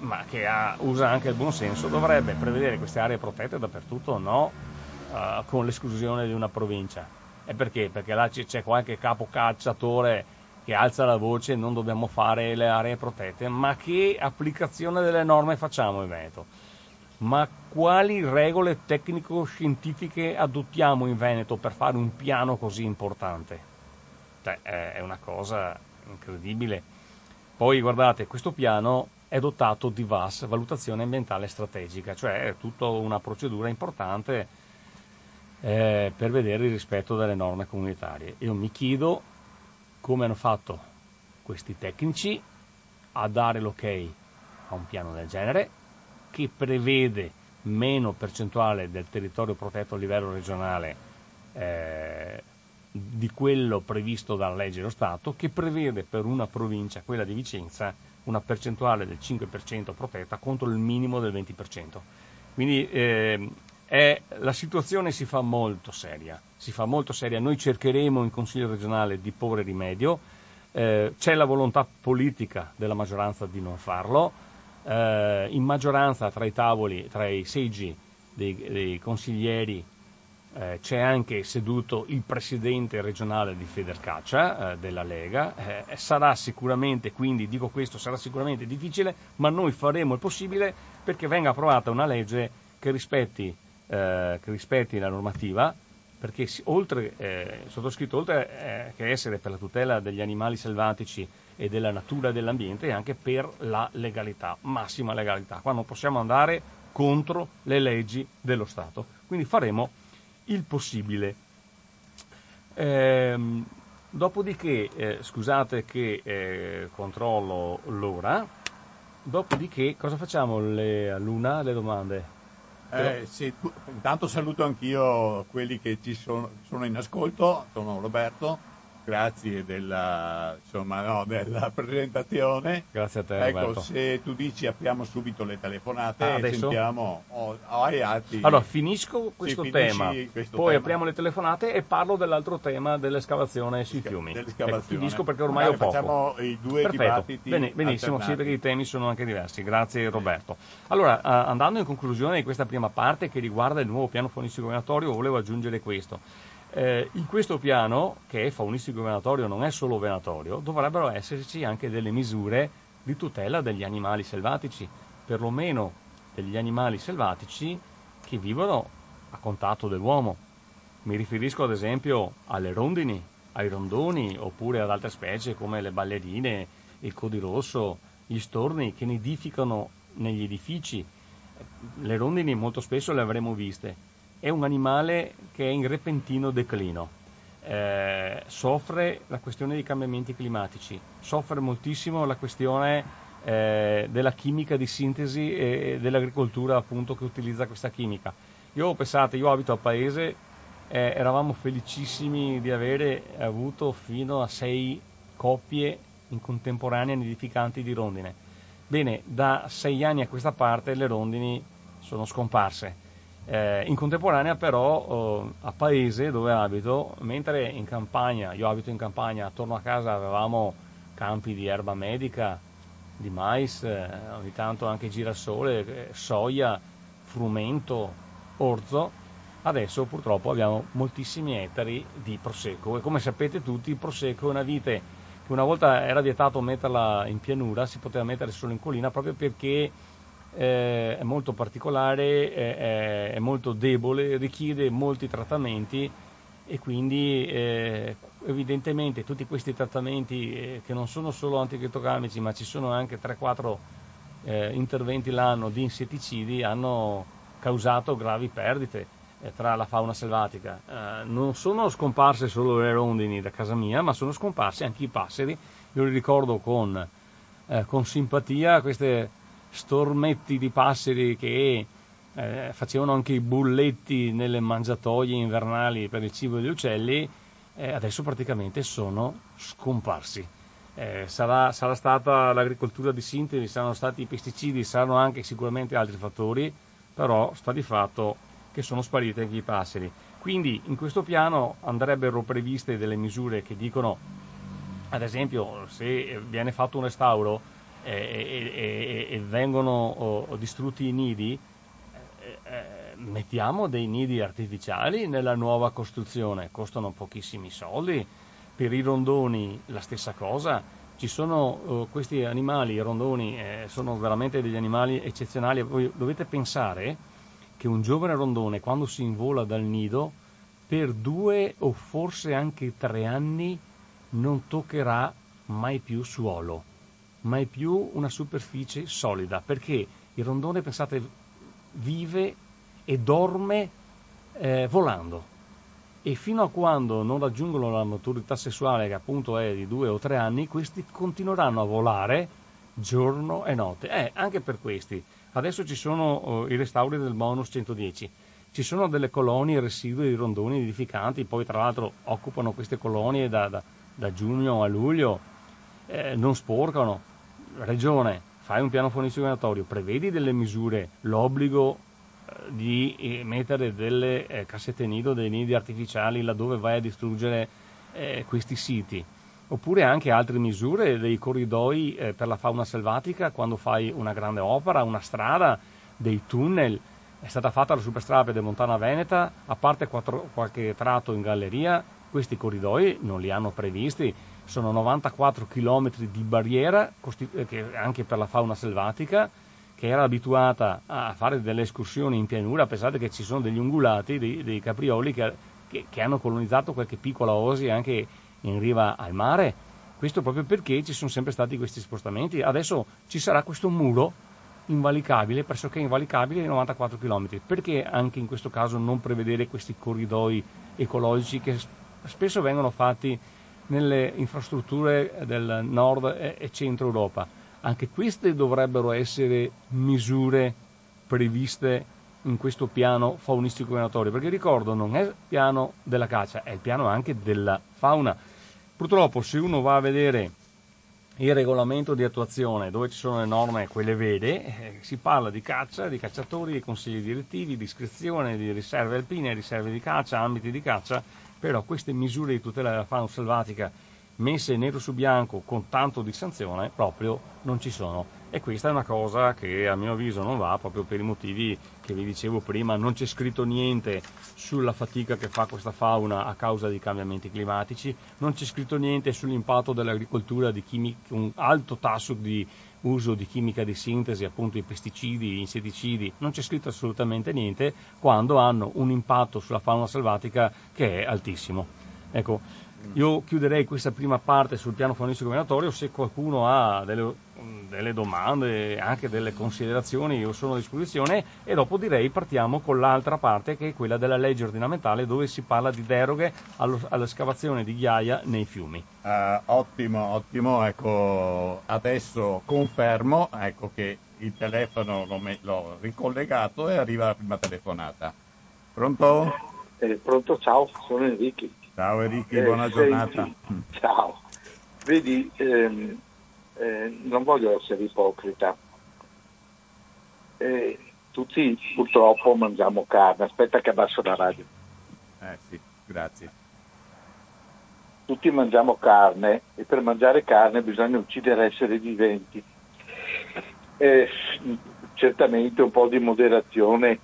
ma che usa anche il buon senso, dovrebbe prevedere queste aree protette dappertutto, no con l'esclusione di una provincia. E perché? Perché là c'è qualche capo cacciatore che alza la voce: non dobbiamo fare le aree protette. Ma che applicazione delle norme facciamo in Veneto? Ma quali regole tecnico-scientifiche adottiamo in Veneto per fare un piano così importante? Cioè, è una cosa incredibile. Poi guardate, questo piano è dotato di VAS, valutazione ambientale strategica, cioè è tutta una procedura importante per vedere il rispetto delle norme comunitarie. Io mi chiedo come hanno fatto questi tecnici a dare l'ok a un piano del genere, che prevede meno percentuale del territorio protetto a livello regionale di quello previsto dalla legge dello Stato, che prevede per una provincia, quella di Vicenza, una percentuale del 5% protetta contro il minimo del 20%. Quindi la situazione si fa molto seria, noi cercheremo in Consiglio regionale di porre rimedio, c'è la volontà politica della maggioranza di non farlo, in maggioranza tra i tavoli, tra i seggi dei consiglieri c'è anche seduto il presidente regionale di Federcaccia della Lega, sarà sicuramente, quindi dico questo, sarà sicuramente difficile, ma noi faremo il possibile perché venga approvata una legge che rispetti la normativa, perché oltre che essere per la tutela degli animali selvatici e della natura e dell'ambiente, è anche per la legalità, massima legalità. Qua non possiamo andare contro le leggi dello Stato, quindi faremo il possibile. Dopodiché, scusate che controllo l'ora, dopodiché cosa facciamo a Luna le domande? Sì, intanto saluto anch'io quelli che ci sono in ascolto. Sono Roberto, grazie della presentazione. Grazie a te, ecco, Roberto. Se tu dici apriamo subito le telefonate, adesso? Sentiamo Ariati. Allora finisco questo tema, apriamo le telefonate e parlo dell'altro tema dell'escavazione sui fiumi. Finisco perché ormai ho poco. Facciamo i due dibattiti. Benissimo, sì, perché i temi sono anche diversi. Grazie, sì. Roberto. Allora, andando in conclusione di questa prima parte che riguarda il nuovo piano faunistico-venatorio, volevo aggiungere questo. In questo piano, che è faunistico-venatorio, non è solo venatorio, dovrebbero esserci anche delle misure di tutela degli animali selvatici, perlomeno degli animali selvatici che vivono a contatto dell'uomo. Mi riferisco ad esempio alle rondini, ai rondoni, oppure ad altre specie come le ballerine, il codirosso, gli storni che nidificano negli edifici. Le rondini molto spesso le avremo viste. È un animale che è in repentino declino, soffre la questione dei cambiamenti climatici, soffre moltissimo la questione della chimica di sintesi e dell'agricoltura, appunto, che utilizza questa chimica. Io pensate, io abito al paese, eravamo felicissimi di avere avuto fino a 6 coppie in contemporanea nidificanti di rondine. Bene, da 6 anni a questa parte le rondini sono scomparse. In contemporanea però a paese dove abito, mentre in campagna, io abito in campagna, attorno a casa avevamo campi di erba medica, di mais, ogni tanto anche girasole, soia, frumento, orzo. Adesso purtroppo abbiamo moltissimi ettari di prosecco e, come sapete tutti, il prosecco è una vite che una volta era vietato metterla in pianura, si poteva mettere solo in collina proprio perché è molto particolare, è molto debole, richiede molti trattamenti e quindi evidentemente tutti questi trattamenti che non sono solo anticrittocalmici, ma ci sono anche 3-4 interventi l'anno di insetticidi, hanno causato gravi perdite tra la fauna selvatica. Non sono scomparse solo le rondini da casa mia, ma sono scomparsi anche i passeri. Io li ricordo con simpatia, queste stormetti di passeri che facevano anche i bulletti nelle mangiatoie invernali per il cibo degli uccelli, adesso praticamente sono scomparsi. Sarà stata l'agricoltura di sintesi, saranno stati i pesticidi, saranno anche sicuramente altri fattori, però sta di fatto che sono spariti anche i passeri. Quindi in questo piano andrebbero previste delle misure che dicono, ad esempio, se viene fatto un restauro e vengono distrutti i nidi, mettiamo dei nidi artificiali nella nuova costruzione, costano pochissimi soldi. Per i rondoni la stessa cosa, ci sono questi animali, i rondoni sono veramente degli animali eccezionali. Voi dovete pensare che un giovane rondone, quando si invola dal nido, per 2 o forse anche 3 anni non toccherà mai più suolo, mai più una superficie solida, perché il rondone, pensate, vive e dorme volando, e fino a quando non raggiungono la maturità sessuale, che appunto è di 2 o 3 anni, questi continueranno a volare giorno e notte. Anche per questi adesso ci sono i restauri del bonus 110, ci sono delle colonie residue di rondoni nidificanti, poi tra l'altro occupano queste colonie da giugno a luglio, non sporcano. Regione, fai un piano faunistico-venatorio, prevedi delle misure, l'obbligo di mettere delle cassette nido, dei nidi artificiali laddove vai a distruggere questi siti, oppure anche altre misure, dei corridoi per la fauna selvatica quando fai una grande opera, una strada, dei tunnel. È stata fatta la superstrada pedemontana veneta, a parte qualche tratto in galleria, questi corridoi non li hanno previsti, sono 94 km di barriera che anche per la fauna selvatica, che era abituata a fare delle escursioni in pianura. Pensate che ci sono degli ungulati, dei caprioli che hanno colonizzato qualche piccola oasi anche in riva al mare, questo proprio perché ci sono sempre stati questi spostamenti. Adesso ci sarà questo muro invalicabile, pressoché invalicabile, di 94 km. Perché anche in questo caso non prevedere questi corridoi ecologici che spesso vengono fatti nelle infrastrutture del nord e centro Europa? Anche queste dovrebbero essere misure previste in questo piano faunistico-venatorio, perché ricordo, non è il piano della caccia, è il piano anche della fauna. Purtroppo, se uno va a vedere il regolamento di attuazione, dove ci sono le norme, quelle vere, si parla di caccia, di cacciatori, di consigli direttivi, di iscrizione, di riserve alpine, riserve di caccia, ambiti di caccia, però queste misure di tutela della fauna selvatica messe nero su bianco con tanto di sanzione proprio non ci sono, e questa è una cosa che a mio avviso non va, proprio per i motivi che vi dicevo prima. Non c'è scritto niente sulla fatica che fa questa fauna a causa dei cambiamenti climatici, non c'è scritto niente sull'impatto dell'agricoltura di chimica, un alto tasso di uso di chimica di sintesi, appunto i pesticidi, gli insetticidi, non c'è scritto assolutamente niente, quando hanno un impatto sulla fauna selvatica che è altissimo. Ecco, io chiuderei questa prima parte sul piano faunistico-venatorio. Se qualcuno ha delle domande, anche delle considerazioni, io sono a disposizione, e dopo direi partiamo con l'altra parte, che è quella della legge ordinamentale, dove si parla di deroghe all'escavazione di ghiaia nei fiumi. Ottimo, ecco, adesso confermo, ecco, che il telefono l'ho ricollegato e arriva la prima telefonata. Pronto? Pronto, ciao, sono Enrico. Ciao Enrico, buona giornata. Senti, ciao. Vedi, non voglio essere ipocrita. Tutti purtroppo mangiamo carne. Aspetta che abbasso la radio. Sì, grazie. Tutti mangiamo carne, e per mangiare carne bisogna uccidere esseri viventi. Certamente un po' di moderazione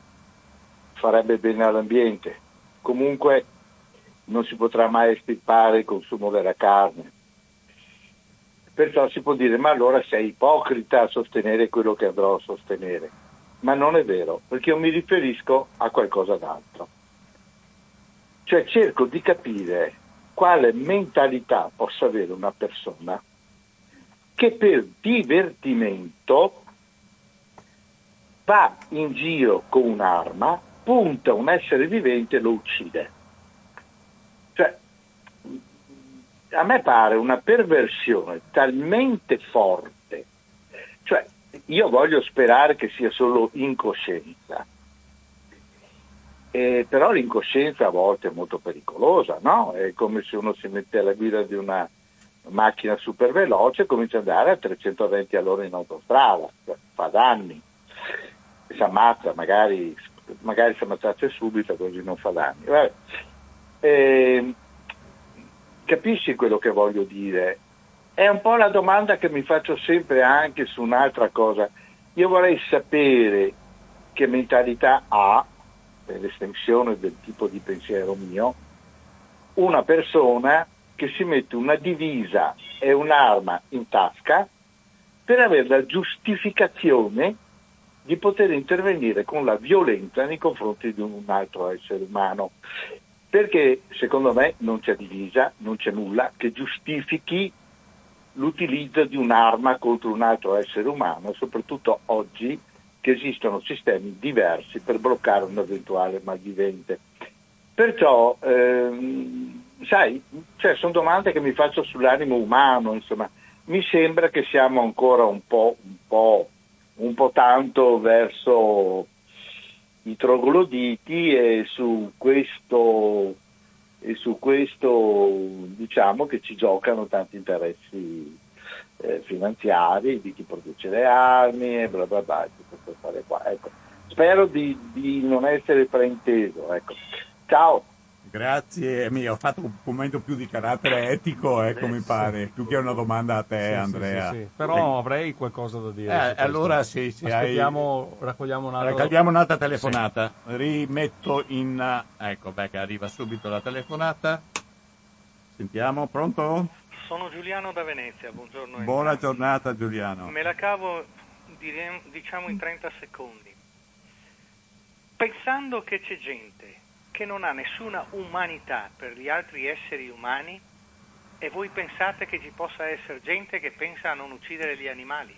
farebbe bene all'ambiente. Comunque non si potrà mai estirpare il consumo della carne. Perciò si può dire, ma allora sei ipocrita a sostenere quello che andrò a sostenere. Ma non è vero, perché io mi riferisco a qualcosa d'altro. Cioè cerco di capire quale mentalità possa avere una persona che per divertimento va in giro con un'arma, punta un essere vivente e lo uccide. A me pare una perversione talmente forte, cioè io voglio sperare che sia solo incoscienza, Però l'incoscienza a volte è molto pericolosa, no? È come se uno si mette alla guida di una macchina super veloce e comincia ad andare a 320 all'ora in autostrada, fa danni, si ammazza, magari si ammazzasse subito così non fa danni. Vabbè. Capisci quello che voglio dire? È un po' la domanda che mi faccio sempre anche su un'altra cosa. Io vorrei sapere che mentalità ha, per l'estensione del tipo di pensiero mio, una persona che si mette una divisa e un'arma in tasca per avere la giustificazione di poter intervenire con la violenza nei confronti di un altro essere umano. Perché secondo me non c'è divisa, non c'è nulla che giustifichi l'utilizzo di un'arma contro un altro essere umano, soprattutto oggi che esistono sistemi diversi per bloccare un eventuale malvivente. Perciò, sai, cioè, sono domande che mi faccio sull'animo umano, insomma. Mi sembra che siamo ancora un po' tanto verso i trogloditi e su questo diciamo che ci giocano tanti interessi finanziari di chi produce le armi e bla bla bla, di queste cose qua. Ecco. Spero di non essere frainteso. Ecco. Ciao. Grazie, mi ho fatto un commento più di carattere etico, mi pare, più che una domanda a te, sì, Andrea. Sì. Però avrei qualcosa da dire. Allora sì, raccogliamo un'altra telefonata. Sì. Rimetto in... Ecco, che arriva subito la telefonata. Sentiamo, pronto? Sono Giuliano da Venezia, buongiorno. Buona giornata Giuliano. Me la cavo, diciamo, in 30 secondi. Pensando che c'è gente che non ha nessuna umanità per gli altri esseri umani, e voi pensate che ci possa essere gente che pensa a non uccidere gli animali,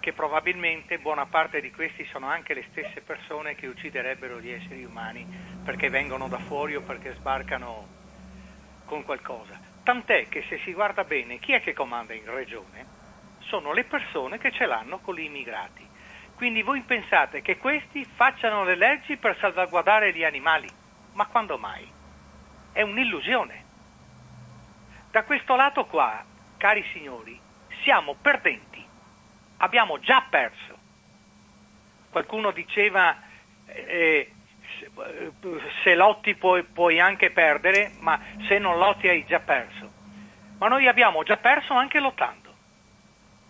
che probabilmente buona parte di questi sono anche le stesse persone che ucciderebbero gli esseri umani perché vengono da fuori o perché sbarcano con qualcosa. Tant'è che se si guarda bene chi è che comanda in regione sono le persone che ce l'hanno con gli immigrati. Quindi voi pensate che questi facciano le leggi per salvaguardare gli animali? Ma quando mai? È un'illusione. Da questo lato qua, cari signori, siamo perdenti. Abbiamo già perso. Qualcuno diceva se lotti puoi anche perdere, ma se non lotti hai già perso. Ma noi abbiamo già perso anche lottando.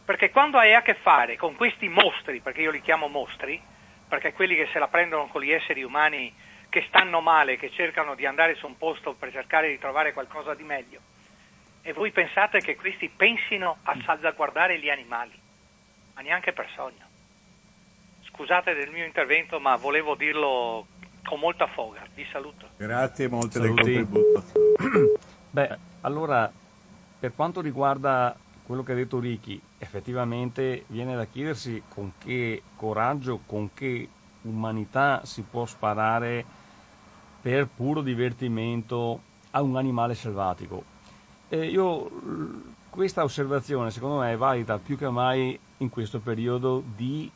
Perché quando hai a che fare con questi mostri, perché io li chiamo mostri, perché quelli che se la prendono con gli esseri umani che stanno male, che cercano di andare su un posto per cercare di trovare qualcosa di meglio, e voi pensate che questi pensino a salvaguardare gli animali, ma neanche per sogno. Scusate del mio intervento, ma volevo dirlo con molta foga. Vi saluto. Grazie molte del contributo. Beh, allora, per quanto riguarda quello che ha detto Ricky, effettivamente viene da chiedersi con che coraggio, con che umanità si può sparare per puro divertimento a un animale selvatico. Questa osservazione secondo me è valida più che mai in questo periodo di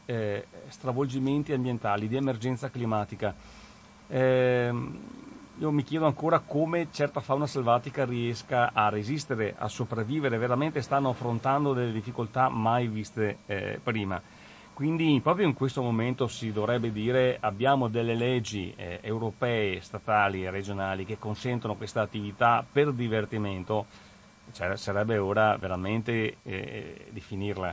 stravolgimenti ambientali, di emergenza climatica. Io mi chiedo ancora come certa fauna selvatica riesca a resistere, a sopravvivere, veramente stanno affrontando delle difficoltà mai viste prima. Quindi proprio in questo momento si dovrebbe dire abbiamo delle leggi europee, statali e regionali che consentono questa attività per divertimento, cioè, sarebbe ora veramente di finirla.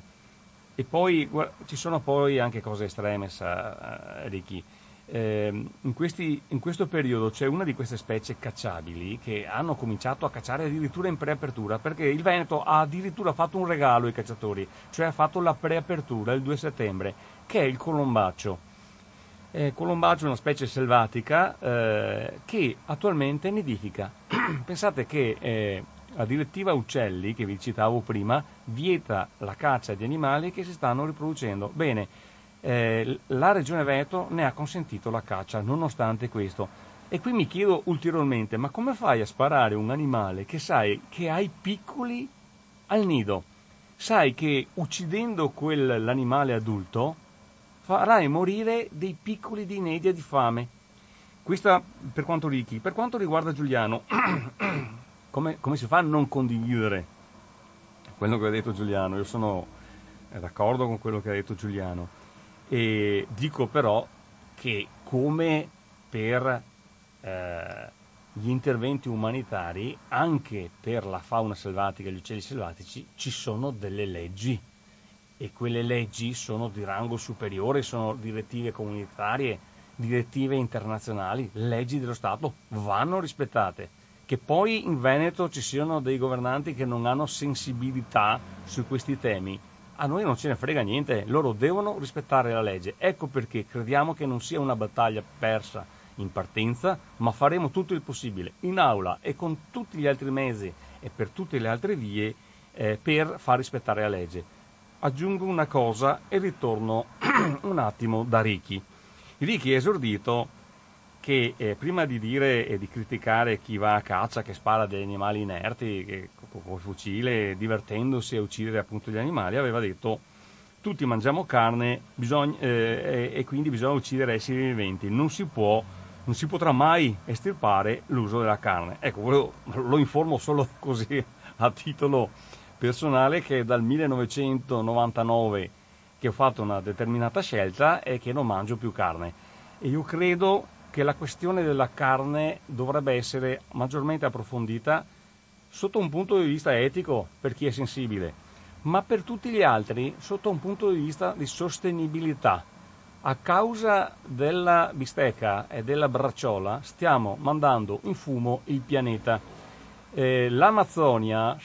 E poi ci sono poi anche cose estreme, sa Ricky. In questo periodo c'è una di queste specie cacciabili che hanno cominciato a cacciare addirittura in preapertura, perché il Veneto ha addirittura fatto un regalo ai cacciatori, cioè ha fatto la preapertura il 2 settembre, che è il colombaccio. Colombaccio è una specie selvatica che attualmente nidifica. Pensate che la direttiva uccelli, che vi citavo prima, vieta la caccia di animali che si stanno riproducendo. Bene. La Regione Veneto ne ha consentito la caccia nonostante questo, e qui mi chiedo ulteriormente, ma come fai a sparare un animale che sai che ha i piccoli al nido, sai che uccidendo l'animale adulto farai morire dei piccoli di inedia di fame, Questa per quanto Ricchi. Per quanto riguarda Giuliano, come si fa a non condividere quello che ha detto Giuliano? Io sono d'accordo con quello che ha detto Giuliano, e dico però che come per gli interventi umanitari, anche per la fauna selvatica e gli uccelli selvatici ci sono delle leggi, e quelle leggi sono di rango superiore, sono direttive comunitarie, direttive internazionali, leggi dello Stato, vanno rispettate. Che poi in Veneto ci siano dei governanti che non hanno sensibilità su questi temi, a noi non ce ne frega niente, loro devono rispettare la legge. Ecco perché crediamo che non sia una battaglia persa in partenza, ma faremo tutto il possibile in aula e con tutti gli altri mezzi e per tutte le altre vie per far rispettare la legge. Aggiungo una cosa e ritorno un attimo da Ricchi. Ricchi è esordito che prima di dire e di criticare chi va a caccia, che spara degli animali inerti, che col fucile, divertendosi a uccidere appunto gli animali, aveva detto: tutti mangiamo carne, e quindi bisogna uccidere esseri viventi, non si potrà mai estirpare l'uso della carne. Ecco, lo informo solo così a titolo personale che dal 1999 che ho fatto una determinata scelta è che non mangio più carne, e io credo che la questione della carne dovrebbe essere maggiormente approfondita sotto un punto di vista etico per chi è sensibile, ma per tutti gli altri sotto un punto di vista di sostenibilità. A causa della bistecca e della bracciola stiamo mandando in fumo il pianeta. L'Amazzonia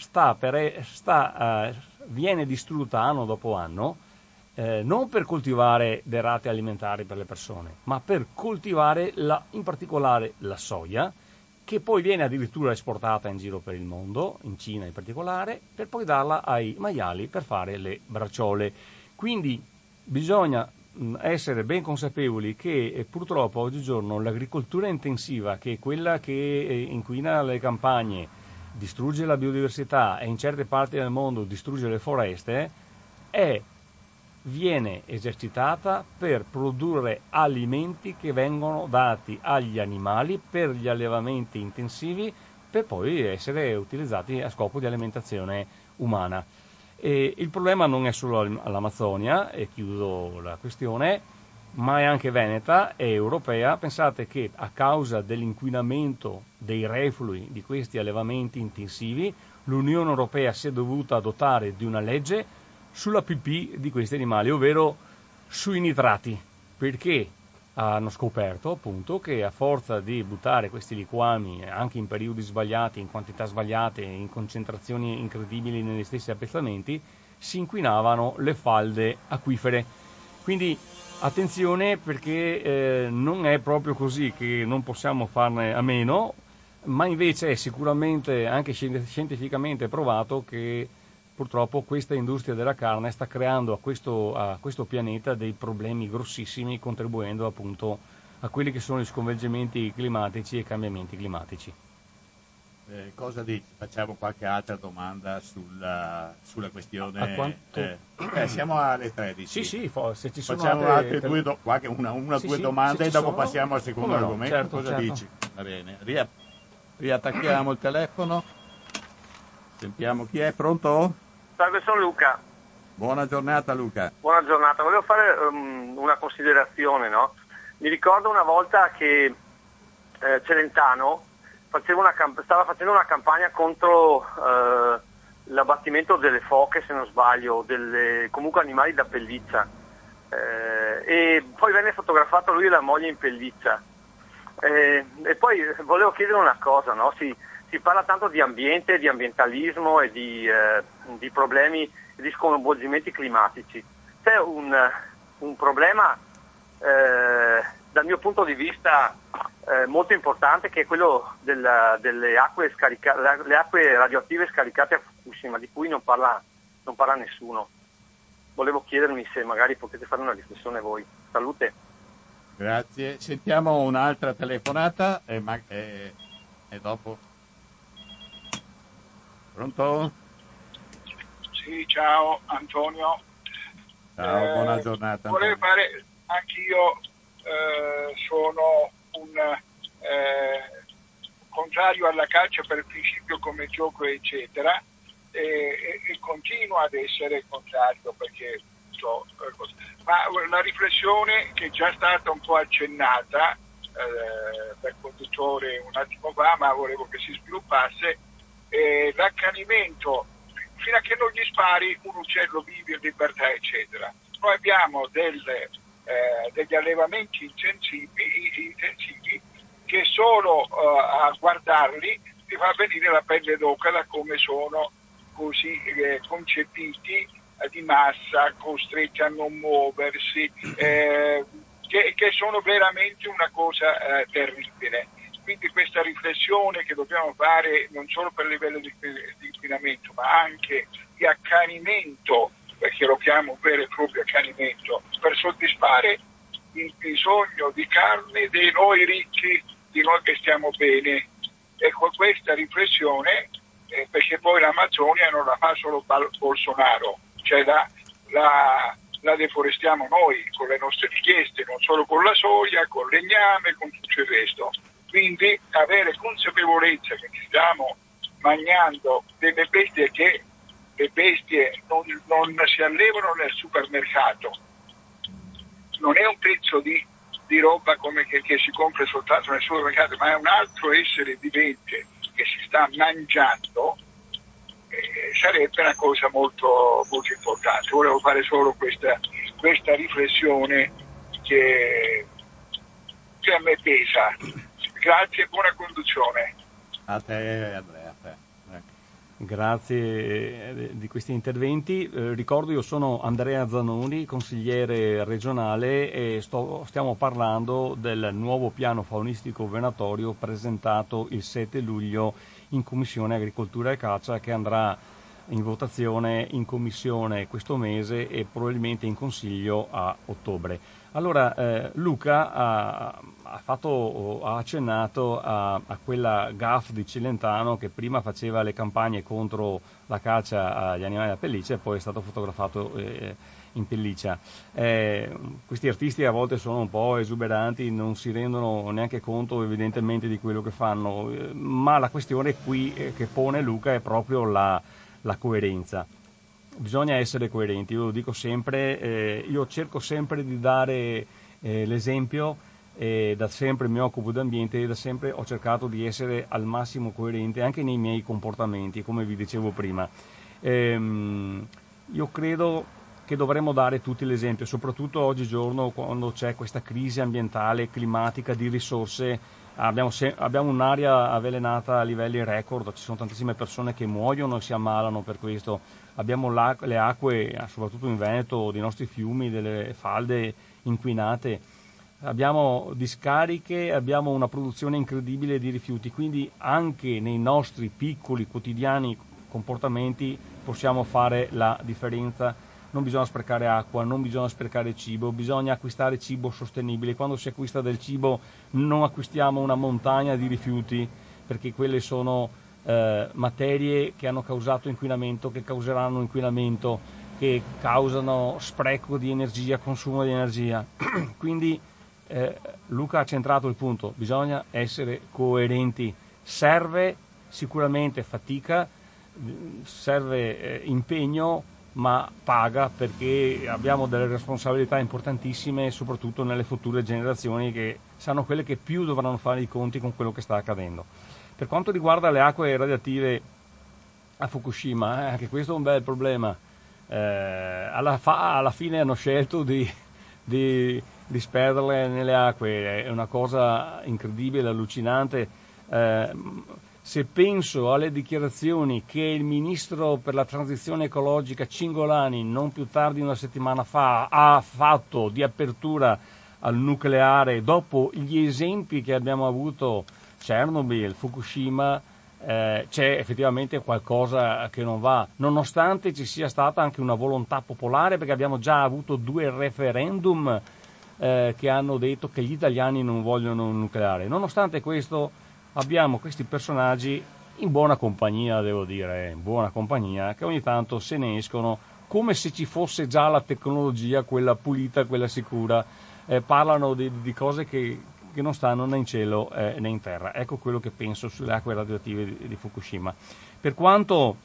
viene distrutta anno dopo anno, non per coltivare derrate alimentari per le persone, ma per coltivare in particolare la soia, che poi viene addirittura esportata in giro per il mondo, in Cina in particolare, per poi darla ai maiali per fare le bracciole. Quindi bisogna essere ben consapevoli che purtroppo oggigiorno l'agricoltura intensiva, che è quella che inquina le campagne, distrugge la biodiversità e in certe parti del mondo distrugge le foreste, viene esercitata per produrre alimenti che vengono dati agli animali per gli allevamenti intensivi, per poi essere utilizzati a scopo di alimentazione umana. E il problema non è solo l'Amazzonia, e chiudo la questione, ma è anche veneta e europea. Pensate che a causa dell'inquinamento dei reflui di questi allevamenti intensivi, l'Unione europea si è dovuta dotare di una legge sulla pipì di questi animali, ovvero sui nitrati, perché hanno scoperto appunto che a forza di buttare questi liquami anche in periodi sbagliati, in quantità sbagliate, in concentrazioni incredibili negli stessi appezzamenti, si inquinavano le falde acquifere. Quindi attenzione, perché non è proprio così che non possiamo farne a meno, ma invece è sicuramente anche scientificamente provato che purtroppo questa industria della carne sta creando a questo pianeta dei problemi grossissimi, contribuendo appunto a quelli che sono gli sconvolgimenti climatici e i cambiamenti climatici. Cosa dici? Facciamo qualche altra domanda sulla questione? Siamo alle 13. Se ci sono facciamo altre due domande e dopo passiamo al secondo argomento. Certo. Dici? Va bene. Riattacchiamo il telefono. Sentiamo chi è. Pronto? Salve, sono Luca. Buona giornata, Luca. Buona giornata. Volevo fare una considerazione, no? Mi ricordo una volta che Celentano stava facendo una campagna contro l'abbattimento delle foche, se non sbaglio, comunque animali da pelliccia. E poi venne fotografato lui e la moglie in pelliccia. E poi volevo chiedere una cosa, no? Si parla tanto di ambiente, di ambientalismo e di problemi, di sconvolgimenti climatici. C'è un problema dal mio punto di vista molto importante, che è quello delle acque radioattive scaricate a Fukushima, di cui non parla nessuno. Volevo chiedermi se magari potete fare una riflessione voi. Salute. Grazie. Sentiamo un'altra telefonata e dopo. Pronto? Sì, ciao Antonio. Ciao, buona giornata. Antonio. Volevo fare, anch'io sono un contrario alla caccia per principio come gioco eccetera, e continua ad essere contrario perché ma una riflessione che è già stata un po' accennata dal conduttore un attimo fa, ma volevo che si sviluppasse, l'accanimento fino a che non gli spari un uccello vive in libertà eccetera. Noi abbiamo degli allevamenti intensivi che solo a guardarli ti fa venire la pelle d'oca da come sono così concepiti, di massa, costretti a non muoversi, che sono veramente una cosa terribile. Quindi questa riflessione che dobbiamo fare non solo per il livello di inquinamento ma anche di accanimento, perché lo chiamo vero e proprio accanimento, per soddisfare il bisogno di carne dei noi ricchi, di noi che stiamo bene. E con questa riflessione, perché poi l'Amazzonia non la fa solo Bolsonaro, cioè la deforestiamo noi con le nostre richieste, non solo con la soia, con il legname, con tutto il resto. Quindi avere consapevolezza che ci stiamo mangiando delle bestie che le bestie non si allevano nel supermercato. Non è un pezzo di roba come che si compra soltanto nel supermercato, ma è un altro essere vivente che si sta mangiando. Sarebbe una cosa molto, molto importante. Volevo fare solo questa riflessione che a me pesa. Grazie e buona conduzione. A te, Andrea. A te. Grazie di questi interventi. Ricordo, io sono Andrea Zanoni, consigliere regionale, e stiamo parlando del nuovo piano faunistico-venatorio presentato il 7 luglio in Commissione Agricoltura e Caccia, che andrà in votazione in Commissione questo mese e probabilmente in Consiglio a ottobre. Allora, Luca ha accennato a quella gaff di Celentano che prima faceva le campagne contro la caccia agli animali da pelliccia e poi è stato fotografato in pelliccia. Questi artisti a volte sono un po' esuberanti, non si rendono neanche conto evidentemente di quello che fanno, ma la questione qui che pone Luca è proprio la coerenza. Bisogna essere coerenti, io lo dico sempre, io cerco sempre di dare l'esempio, da sempre mi occupo di ambiente e da sempre ho cercato di essere al massimo coerente anche nei miei comportamenti, come vi dicevo prima. Io credo che dovremmo dare tutti l'esempio, soprattutto oggigiorno quando c'è questa crisi ambientale, climatica, di risorse. Abbiamo un'aria avvelenata a livelli record, ci sono tantissime persone che muoiono e si ammalano per questo. Abbiamo le acque, soprattutto in Veneto, dei nostri fiumi, delle falde inquinate. Abbiamo discariche, abbiamo una produzione incredibile di rifiuti, quindi anche nei nostri piccoli quotidiani comportamenti possiamo fare la differenza. Non bisogna sprecare acqua, non bisogna sprecare cibo, bisogna acquistare cibo sostenibile. Quando si acquista del cibo non acquistiamo una montagna di rifiuti, perché quelle sono materie che hanno causato inquinamento, che causeranno inquinamento, che causano spreco di energia, consumo di energia. Quindi Luca ha centrato il punto, bisogna essere coerenti. Serve sicuramente fatica, serve impegno, ma paga, perché abbiamo delle responsabilità importantissime soprattutto nelle future generazioni, che saranno quelle che più dovranno fare i conti con quello che sta accadendo. Per quanto riguarda le acque radioattive a Fukushima, anche questo è un bel problema. Alla fine hanno scelto di sperderle nelle acque, è una cosa incredibile, allucinante. Se penso alle dichiarazioni che il ministro per la transizione ecologica Cingolani non più tardi di una settimana fa ha fatto di apertura al nucleare, dopo gli esempi che abbiamo avuto, Chernobyl, Fukushima, c'è effettivamente qualcosa che non va, nonostante ci sia stata anche una volontà popolare, perché abbiamo già avuto 2 referendum che hanno detto che gli italiani non vogliono il nucleare. Nonostante questo abbiamo questi personaggi in buona compagnia, devo dire, in buona compagnia, che ogni tanto se ne escono come se ci fosse già la tecnologia, quella pulita, quella sicura. Parlano di cose che che non stanno né in cielo né in terra. Ecco quello che penso sulle acque radioattive di Fukushima. Per quanto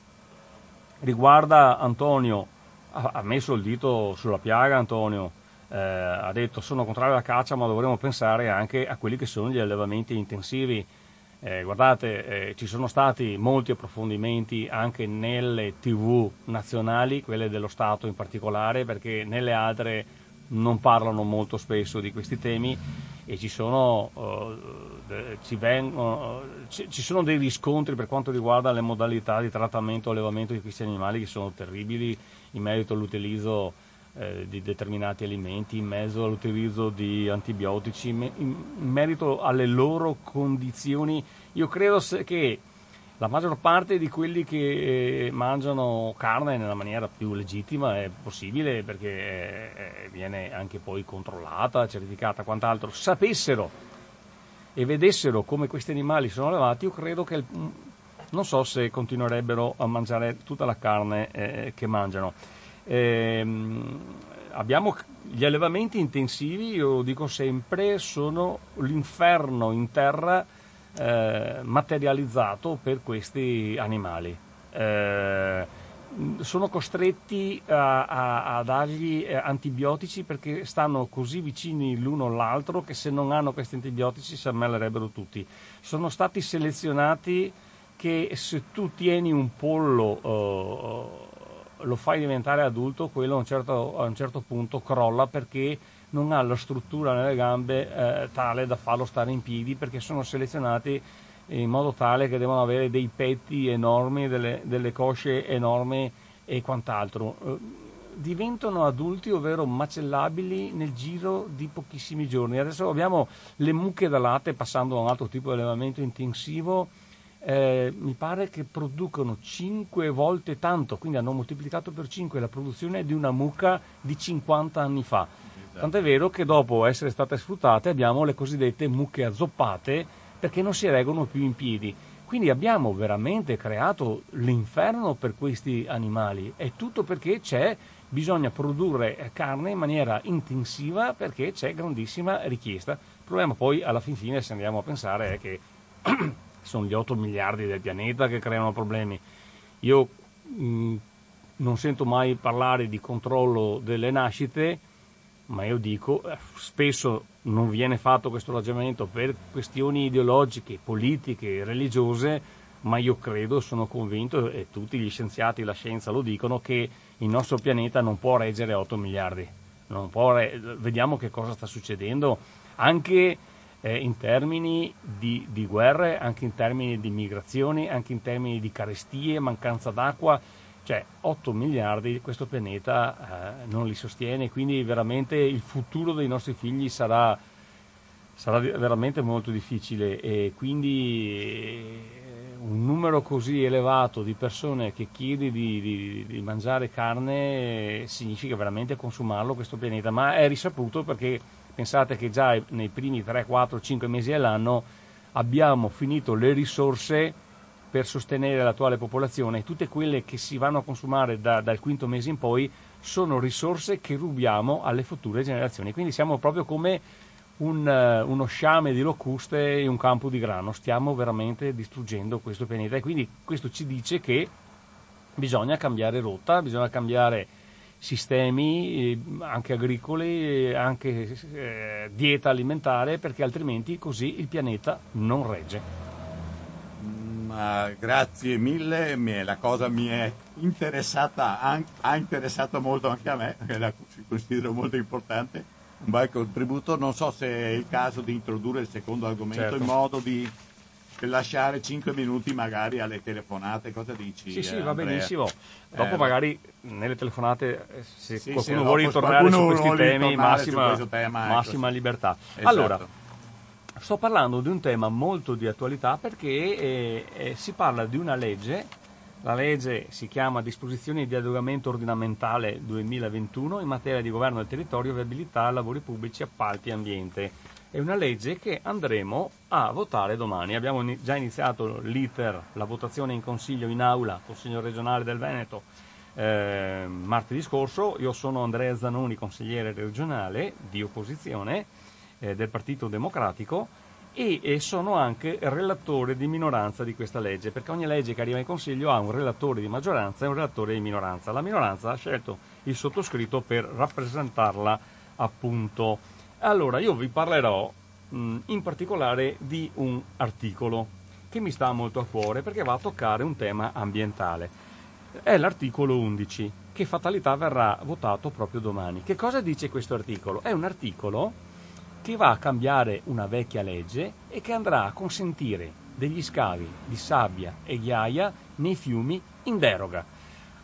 riguarda Antonio, ha messo il dito sulla piaga Antonio, ha detto sono contrario alla caccia, ma dovremmo pensare anche a quelli che sono gli allevamenti intensivi. Guardate, ci sono stati molti approfondimenti anche nelle TV nazionali, quelle dello Stato in particolare, perché nelle altre non parlano molto spesso di questi temi e ci sono dei riscontri per quanto riguarda le modalità di trattamento e allevamento di questi animali che sono terribili in merito all'utilizzo di determinati alimenti, in mezzo all'utilizzo di antibiotici, in merito alle loro condizioni. Io credo che la maggior parte di quelli che mangiano carne nella maniera più legittima è possibile, perché viene anche poi controllata, certificata, quant'altro, sapessero e vedessero come questi animali sono allevati, io credo che non so se continuerebbero a mangiare tutta la carne che mangiano. Abbiamo gli allevamenti intensivi, io lo dico sempre, sono l'inferno in terra materializzato per questi animali. Sono costretti a dargli antibiotici perché stanno così vicini l'uno all'altro che se non hanno questi antibiotici si ammalerebbero tutti. Sono stati selezionati che se tu tieni un pollo lo fai diventare adulto, quello a un certo punto crolla perché non ha la struttura nelle gambe tale da farlo stare in piedi, perché sono selezionati in modo tale che devono avere dei petti enormi, delle cosce enormi e quant'altro. Diventano adulti, ovvero macellabili, nel giro di pochissimi giorni. Adesso abbiamo le mucche da latte, passando a un altro tipo di allevamento intensivo. Mi pare che producono 5 volte tanto, quindi hanno moltiplicato per 5 la produzione di una mucca di 50 anni fa. Tant'è vero che dopo essere state sfruttate abbiamo le cosiddette mucche azzoppate perché non si reggono più in piedi. Quindi abbiamo veramente creato l'inferno per questi animali. È tutto perché bisogna produrre carne in maniera intensiva perché c'è grandissima richiesta. Il problema poi alla fin fine, se andiamo a pensare, è che sono gli 8 miliardi del pianeta che creano problemi. Io non sento mai parlare di controllo delle nascite, ma io dico spesso non viene fatto questo ragionamento per questioni ideologiche, politiche, religiose, ma io credo, sono convinto, e tutti gli scienziati, la scienza lo dicono, che il nostro pianeta non può reggere 8 miliardi. Vediamo che cosa sta succedendo anche in termini di guerre, anche in termini di migrazioni, anche in termini di carestie, mancanza d'acqua. 8 miliardi questo pianeta non li sostiene, quindi veramente il futuro dei nostri figli sarà veramente molto difficile, e quindi un numero così elevato di persone che chiede di mangiare carne significa veramente consumarlo questo pianeta, ma è risaputo perché pensate che già nei primi 3, 4, 5 mesi dell'anno abbiamo finito le risorse per sostenere l'attuale popolazione. Tutte quelle che si vanno a consumare dal quinto mese in poi sono risorse che rubiamo alle future generazioni. Quindi siamo proprio come uno sciame di locuste in un campo di grano. Stiamo veramente distruggendo questo pianeta, e quindi questo ci dice che bisogna cambiare rotta, bisogna cambiare sistemi anche agricoli, anche dieta alimentare, perché altrimenti così il pianeta non regge. Ma grazie mille, la cosa mi è interessata, ha interessato molto anche a me, la considero molto importante. Un bel contributo. Non so se è il caso di introdurre il secondo argomento, certo, in modo di lasciare 5 minuti magari alle telefonate. Cosa dici? Sì, va benissimo. Dopo magari nelle telefonate, se qualcuno vuole ritornare su questi temi, massima libertà. Esatto. Allora, sto parlando di un tema molto di attualità perché si parla di una legge. La legge si chiama Disposizioni di adeguamento ordinamentale 2021 in materia di governo del territorio, viabilità, lavori pubblici, appalti e ambiente. È una legge che andremo a votare domani. Abbiamo già iniziato l'iter, la votazione in Consiglio, in Aula, Consiglio regionale del Veneto, martedì scorso. Io sono Andrea Zanoni, consigliere regionale di opposizione, del Partito Democratico, e sono anche relatore di minoranza di questa legge, perché ogni legge che arriva in Consiglio ha un relatore di maggioranza e un relatore di minoranza. La minoranza ha scelto il sottoscritto per rappresentarla, appunto. Allora, io vi parlerò in particolare di un articolo che mi sta molto a cuore, perché va a toccare un tema ambientale. È l'articolo 11, che fatalità verrà votato proprio domani. Che cosa dice questo articolo? È un articolo che va a cambiare una vecchia legge e che andrà a consentire degli scavi di sabbia e ghiaia nei fiumi in deroga.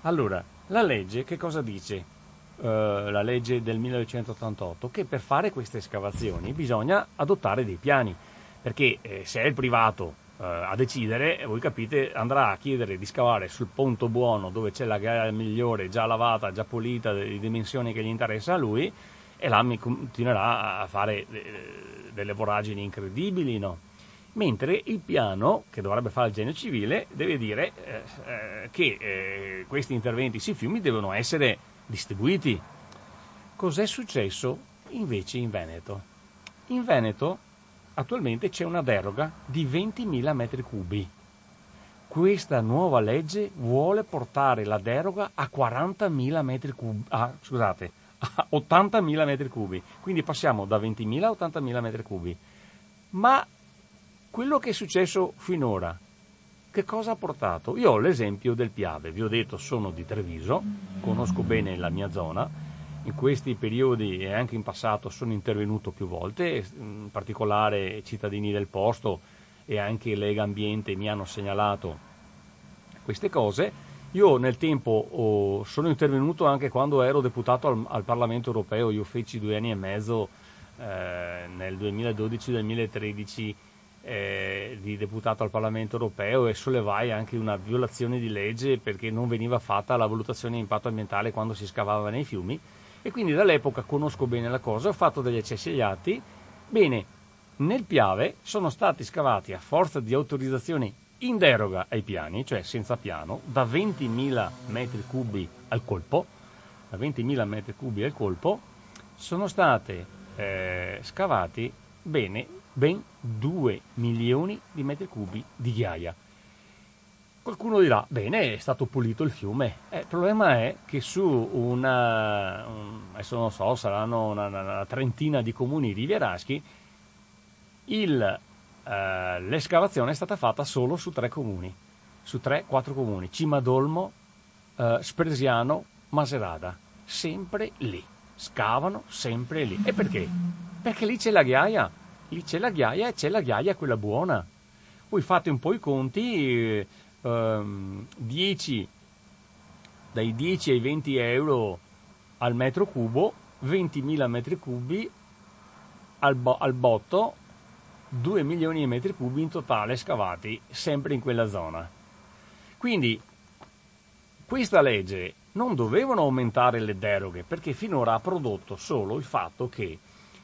Allora, la legge che cosa dice? La legge del 1988, che per fare queste escavazioni bisogna adottare dei piani, perché se è il privato a decidere, voi capite, andrà a chiedere di scavare sul punto buono dove c'è la ghiaia migliore, già lavata, già pulita, di dimensioni che gli interessa a lui, e là mi continuerà a fare delle voragini incredibili, no? Mentre il piano che dovrebbe fare il Genio Civile deve dire che questi interventi sui fiumi devono essere distribuiti. Cos'è successo invece in Veneto? In Veneto attualmente c'è una deroga di 20.000 metri cubi. Questa nuova legge vuole portare la deroga a 40.000 metri cubi, a 80.000 metri cubi, quindi passiamo da 20.000 a 80.000 metri cubi. Ma quello che è successo finora, che cosa ha portato? Io ho l'esempio del Piave, vi ho detto, sono di Treviso, conosco bene la mia zona. In questi periodi e anche in passato sono intervenuto più volte, in particolare cittadini del posto e anche Lega Ambiente mi hanno segnalato queste cose. Io nel tempo sono intervenuto anche quando ero deputato al Parlamento europeo. Io feci 2 anni e mezzo nel 2012-2013 di deputato al Parlamento europeo, e sollevai anche una violazione di legge perché non veniva fatta la valutazione di impatto ambientale quando si scavava nei fiumi, e quindi dall'epoca conosco bene la cosa, ho fatto degli accessi agli atti. Bene, nel Piave sono stati scavati a forza di autorizzazioni in deroga ai piani, cioè senza piano, da 20.000 metri cubi al colpo, da 20.000 metri cubi al colpo sono state scavati ben 2 milioni di metri cubi di ghiaia. Qualcuno dirà, bene, è stato pulito il fiume. Il problema è che su adesso non so, saranno una trentina di comuni rivieraschi, l'escavazione è stata fatta solo su 3 comuni, Cimadolmo, Spresiano, Maserada. Sempre lì, scavano sempre lì. E perché? Perché lì c'è la ghiaia, e c'è la ghiaia quella buona. Voi fate un po' i conti, dai 10 ai 20 euro al metro cubo, 20.000 metri cubi al botto, 2 milioni di metri cubi in totale scavati sempre in quella zona. Quindi questa legge non dovevano aumentare le deroghe, perché finora ha prodotto solo il fatto che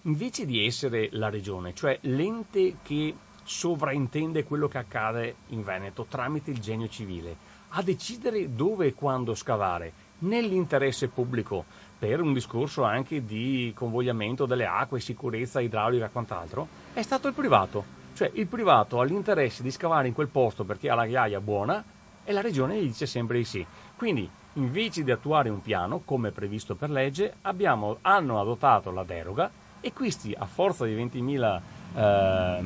invece di essere la regione, cioè l'ente che sovraintende quello che accade in Veneto tramite il Genio Civile, a decidere dove e quando scavare nell'interesse pubblico, per un discorso anche di convogliamento delle acque, sicurezza idraulica e quant'altro, è stato il privato. Cioè il privato ha l'interesse di scavare in quel posto perché ha la ghiaia buona, e la regione gli dice sempre di sì. Quindi invece di attuare un piano come previsto per legge, hanno adottato la deroga, e questi a forza di 20.000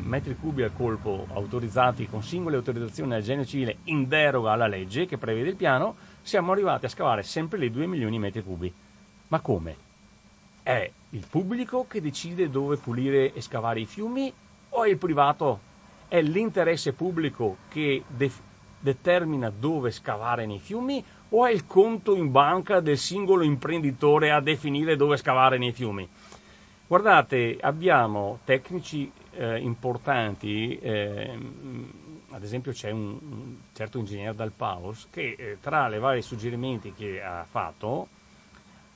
metri cubi al colpo autorizzati con singole autorizzazioni al Genio Civile in deroga alla legge che prevede il piano, siamo arrivati a scavare sempre le 2 milioni di metri cubi. Ma come? È il pubblico che decide dove pulire e scavare i fiumi, o è il privato? È l'interesse pubblico che determina dove scavare nei fiumi, o è il conto in banca del singolo imprenditore a definire dove scavare nei fiumi? Guardate, abbiamo tecnici importanti, ad esempio c'è un certo ingegnere Dal Paus che tra le vari suggerimenti che ha fatto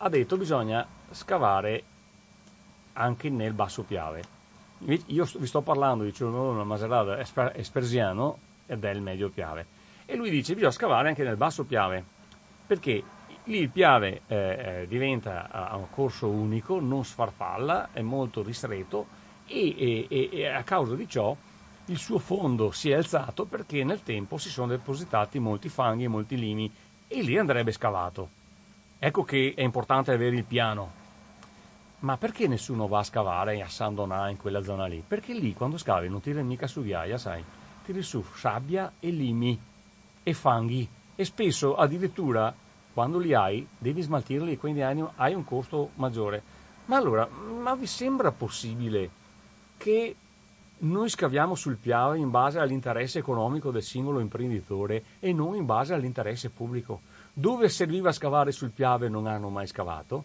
ha detto bisogna scavare anche nel basso Piave. Io vi sto parlando di Cimadolmo, Maserada e Spresiano e del medio Piave, e lui dice bisogna scavare anche nel basso Piave, perché lì il Piave diventa un corso unico, non sfarfalla, è molto ristretto, e a causa di ciò il suo fondo si è alzato, perché nel tempo si sono depositati molti fanghi e molti lini, e lì andrebbe scavato. Ecco che è importante avere il piano. Ma perché nessuno va a scavare a San Donà, in quella zona lì? Perché lì quando scavi non tiri mica su ghiaia, sai, tiri su sabbia e limi e fanghi, e spesso addirittura quando li hai devi smaltirli, quindi hai un costo maggiore. Ma allora, ma vi sembra possibile che noi scaviamo sul Piave in base all'interesse economico del singolo imprenditore e non in base all'interesse pubblico? Dove serviva scavare sul Piave non hanno mai scavato,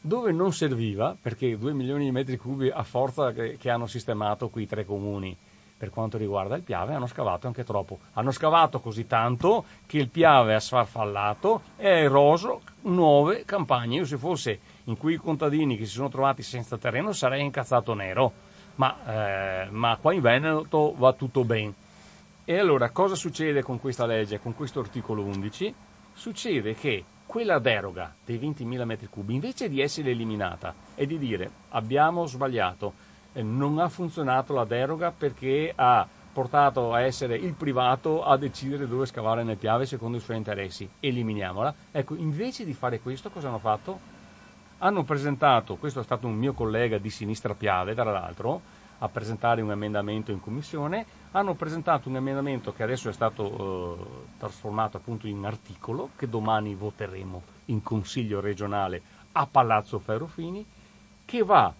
dove non serviva, perché 2 milioni di metri cubi a forza che hanno sistemato qui tre comuni per quanto riguarda il Piave, hanno scavato anche troppo, hanno scavato così tanto che il Piave ha sfarfallato e ha eroso 9 campagne. Io, se fosse in quei contadini che si sono trovati senza terreno, sarei incazzato nero, ma qua in Veneto va tutto bene. E allora cosa succede con questa legge, con questo articolo 11? Succede che quella deroga dei 20.000 metri cubi, invece di essere eliminata e di dire abbiamo sbagliato, non ha funzionato la deroga perché ha portato a essere il privato a decidere dove scavare nel Piave secondo i suoi interessi, eliminiamola. Ecco, invece di fare questo, cosa hanno fatto? Hanno presentato, questo è stato un mio collega di Sinistra Piave, tra l'altro, a presentare un emendamento in commissione, hanno presentato un emendamento che adesso è stato trasformato appunto in articolo, che domani voteremo in Consiglio regionale a Palazzo Ferrofini, che va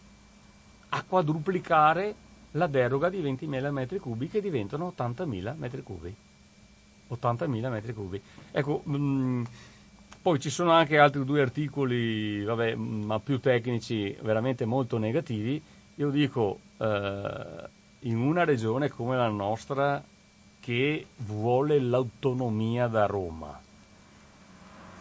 a quadruplicare la deroga di 20.000 metri cubi, che diventano 80.000 metri cubi. 80.000 metri cubi. Ecco, poi ci sono anche altri due articoli, vabbè, ma più tecnici, veramente molto negativi. Io dico, in una regione come la nostra che vuole l'autonomia da Roma,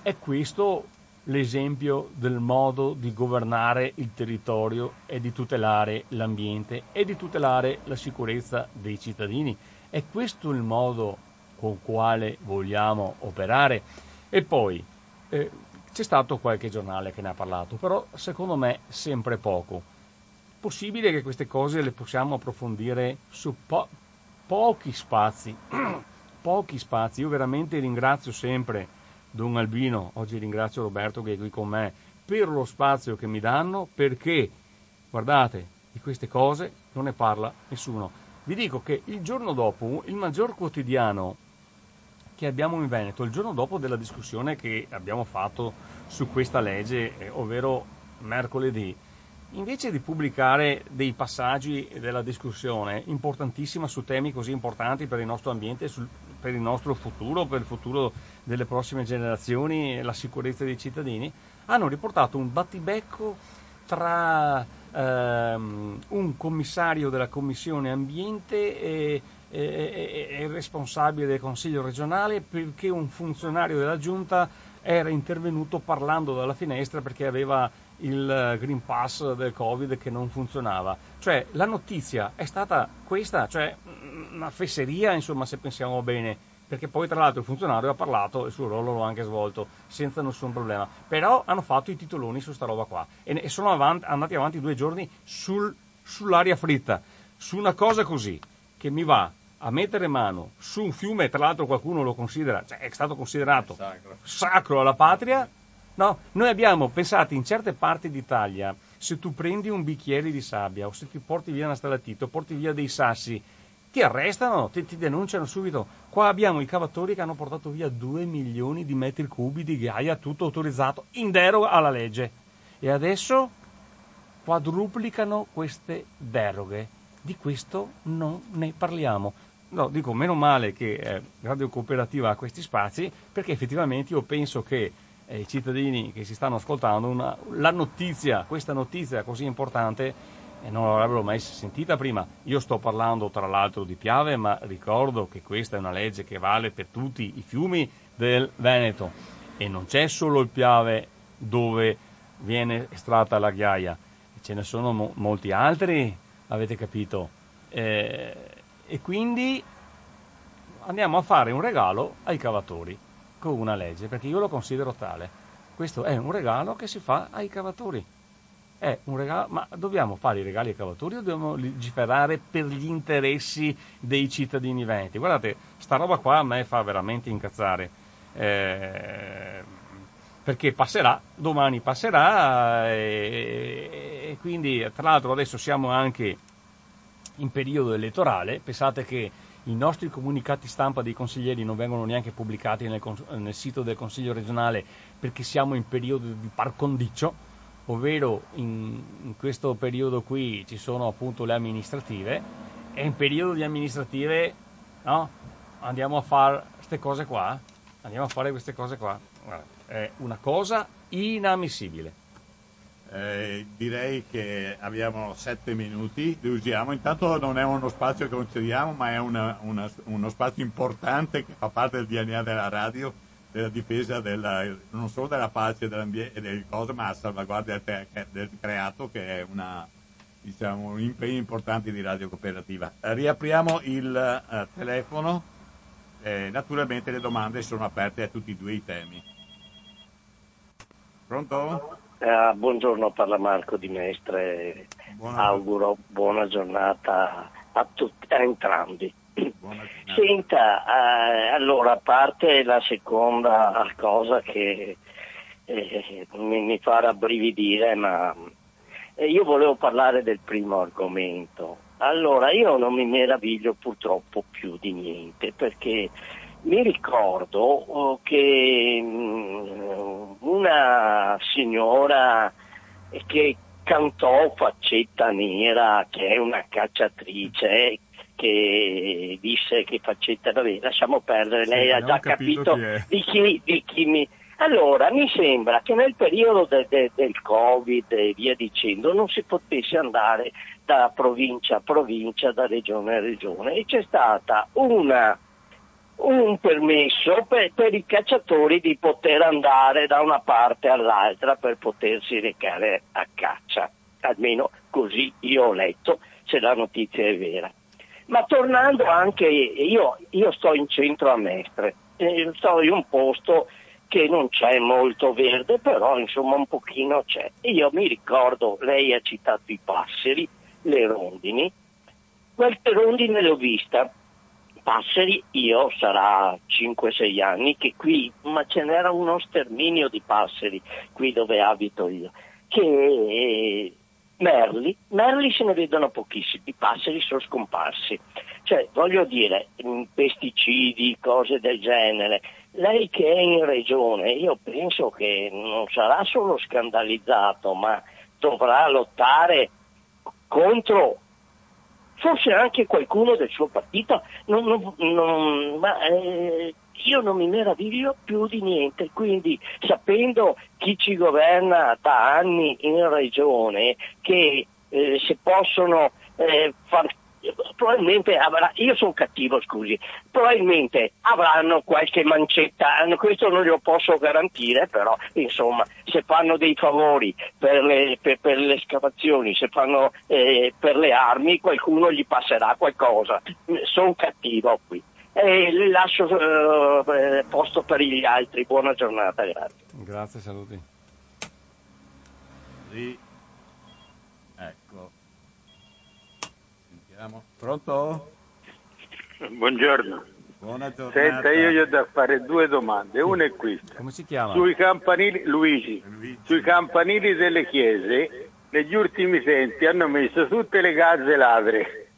è questo l'esempio del modo di governare il territorio e di tutelare l'ambiente e di tutelare la sicurezza dei cittadini? È questo il modo con quale vogliamo operare? E poi c'è stato qualche giornale che ne ha parlato, però secondo me sempre poco. Possibile che queste cose le possiamo approfondire su pochi spazi, pochi spazi. Io veramente ringrazio sempre Don Albino, oggi ringrazio Roberto che è qui con me, per lo spazio che mi danno, perché guardate, di queste cose non ne parla nessuno. Vi dico che il giorno dopo, il maggior quotidiano che abbiamo in Veneto, il giorno dopo della discussione che abbiamo fatto su questa legge, ovvero mercoledì, invece di pubblicare dei passaggi della discussione importantissima su temi così importanti per il nostro ambiente, per il nostro futuro, per il futuro delle prossime generazioni, la sicurezza dei cittadini, hanno riportato un battibecco tra un commissario della Commissione Ambiente e il responsabile del Consiglio regionale, perché un funzionario della Giunta era intervenuto parlando dalla finestra perché aveva il Green Pass del Covid che non funzionava. Cioè, la notizia è stata questa, cioè una fesseria, insomma, se pensiamo bene, perché poi tra l'altro il funzionario ha parlato, il suo ruolo l'ha anche svolto senza nessun problema, però hanno fatto i titoloni su sta roba qua e sono andati avanti 2 giorni sull'aria fritta, su una cosa così che mi va a mettere mano su un fiume, tra l'altro qualcuno lo considera, cioè è stato considerato sacro alla patria. No, noi abbiamo pensato in certe parti d'Italia, se tu prendi un bicchiere di sabbia o se ti porti via una stalattite o porti via dei sassi, ti arrestano, ti denunciano subito. Qua abbiamo i cavatori che hanno portato via 2 milioni di metri cubi di ghiaia, tutto autorizzato, in deroga alla legge. E adesso quadruplicano queste deroghe. Di questo non ne parliamo. No, dico, meno male che Radio Cooperativa ha questi spazi, perché effettivamente io penso che ai cittadini che si stanno ascoltando la notizia, questa notizia così importante, non l'avrebbero mai sentita prima. Io sto parlando tra l'altro di Piave, ma ricordo che questa è una legge che vale per tutti i fiumi del Veneto, e non c'è solo il Piave dove viene estratta la ghiaia, ce ne sono molti altri, avete capito? E quindi andiamo a fare un regalo ai cavatori con una legge, perché io lo considero tale. Questo è un regalo che si fa ai cavatori. è un regalo, ma dobbiamo fare i regali ai cavatori o dobbiamo legiferare per gli interessi dei cittadini veneti? Guardate, sta roba qua a me fa veramente incazzare, perché passerà, domani passerà, e quindi tra l'altro adesso siamo anche in periodo elettorale. Pensate che i nostri comunicati stampa dei consiglieri non vengono neanche pubblicati nel sito del Consiglio regionale, perché siamo in periodo di par condicio, ovvero in questo periodo qui ci sono appunto le amministrative, e in periodo di amministrative, no, andiamo a fare queste cose qua, andiamo a fare queste cose qua. Guarda, è una cosa inammissibile. Direi che abbiamo 7 minuti, li usiamo. Intanto non è uno spazio che concediamo, ma è uno spazio importante che fa parte del DNA della radio, della difesa non solo della pace e delle cose, ma a salvaguardia del creato, che è un impegno importante di Radio Cooperativa. Riapriamo il telefono, naturalmente le domande sono aperte a tutti e due i temi. Pronto? Buongiorno, parla Marco di Mestre. Auguro buona giornata a tutti, a entrambi. Senta, allora, a parte la seconda cosa che mi fa rabbrividire, ma io volevo parlare del primo argomento. Allora, io non mi meraviglio purtroppo più di niente, perché mi ricordo che una signora che cantò Faccetta Nera, che è una cacciatrice, che disse che Faccetta, vabbè, lasciamo perdere, sì, lei ha già capito di chi mi... Allora, mi sembra che nel periodo del Covid e via dicendo non si potesse andare da provincia a provincia, da regione a regione, e c'è stata un permesso per i cacciatori di poter andare da una parte all'altra per potersi recare a caccia, almeno così io ho letto, se la notizia è vera. Ma tornando anche, io sto in centro a Mestre, sto in un posto che non c'è molto verde, però insomma un pochino c'è. Io mi ricordo, lei ha citato i passeri, le rondini, qualche rondine l'ho vista. Passeri, io sarà 5-6 anni che qui, ma ce n'era uno sterminio di passeri qui dove abito io, che merli se ne vedono pochissimi, i passeri sono scomparsi. Cioè, voglio dire, pesticidi, cose del genere. Lei che è in regione, io penso che non sarà solo scandalizzato, ma dovrà lottare contro... Forse anche qualcuno del suo partito, io non mi meraviglio più di niente, quindi sapendo chi ci governa da anni in regione, che se possono probabilmente io sono cattivo, scusi, probabilmente avranno qualche mancetta, questo non glielo posso garantire, però insomma se fanno dei favori per le escavazioni, se fanno per le armi, qualcuno gli passerà qualcosa. Sono cattivo qui, e lascio posto per gli altri. Buona giornata, grazie, saluti. Sì. Ecco. Pronto? Buongiorno. Buona giornata. Senta, io ho da fare due domande. Una è questa. Come si chiama? Sui campanili, Luigi. Sui campanili delle chiese, negli ultimi tempi hanno messo tutte le gazze ladre,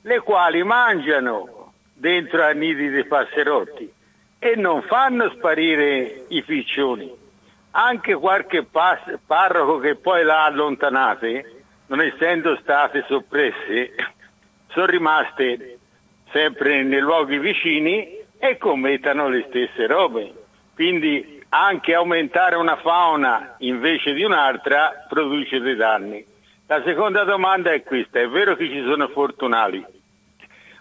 le quali mangiano dentro a nidi dei passerotti e non fanno sparire i piccioni. Anche qualche parroco che poi l'ha allontanate, non essendo state soppresse, sono rimaste sempre nei luoghi vicini e commettono le stesse robe. Quindi anche aumentare una fauna invece di un'altra produce dei danni. La seconda domanda è questa: è vero che ci sono fortunali,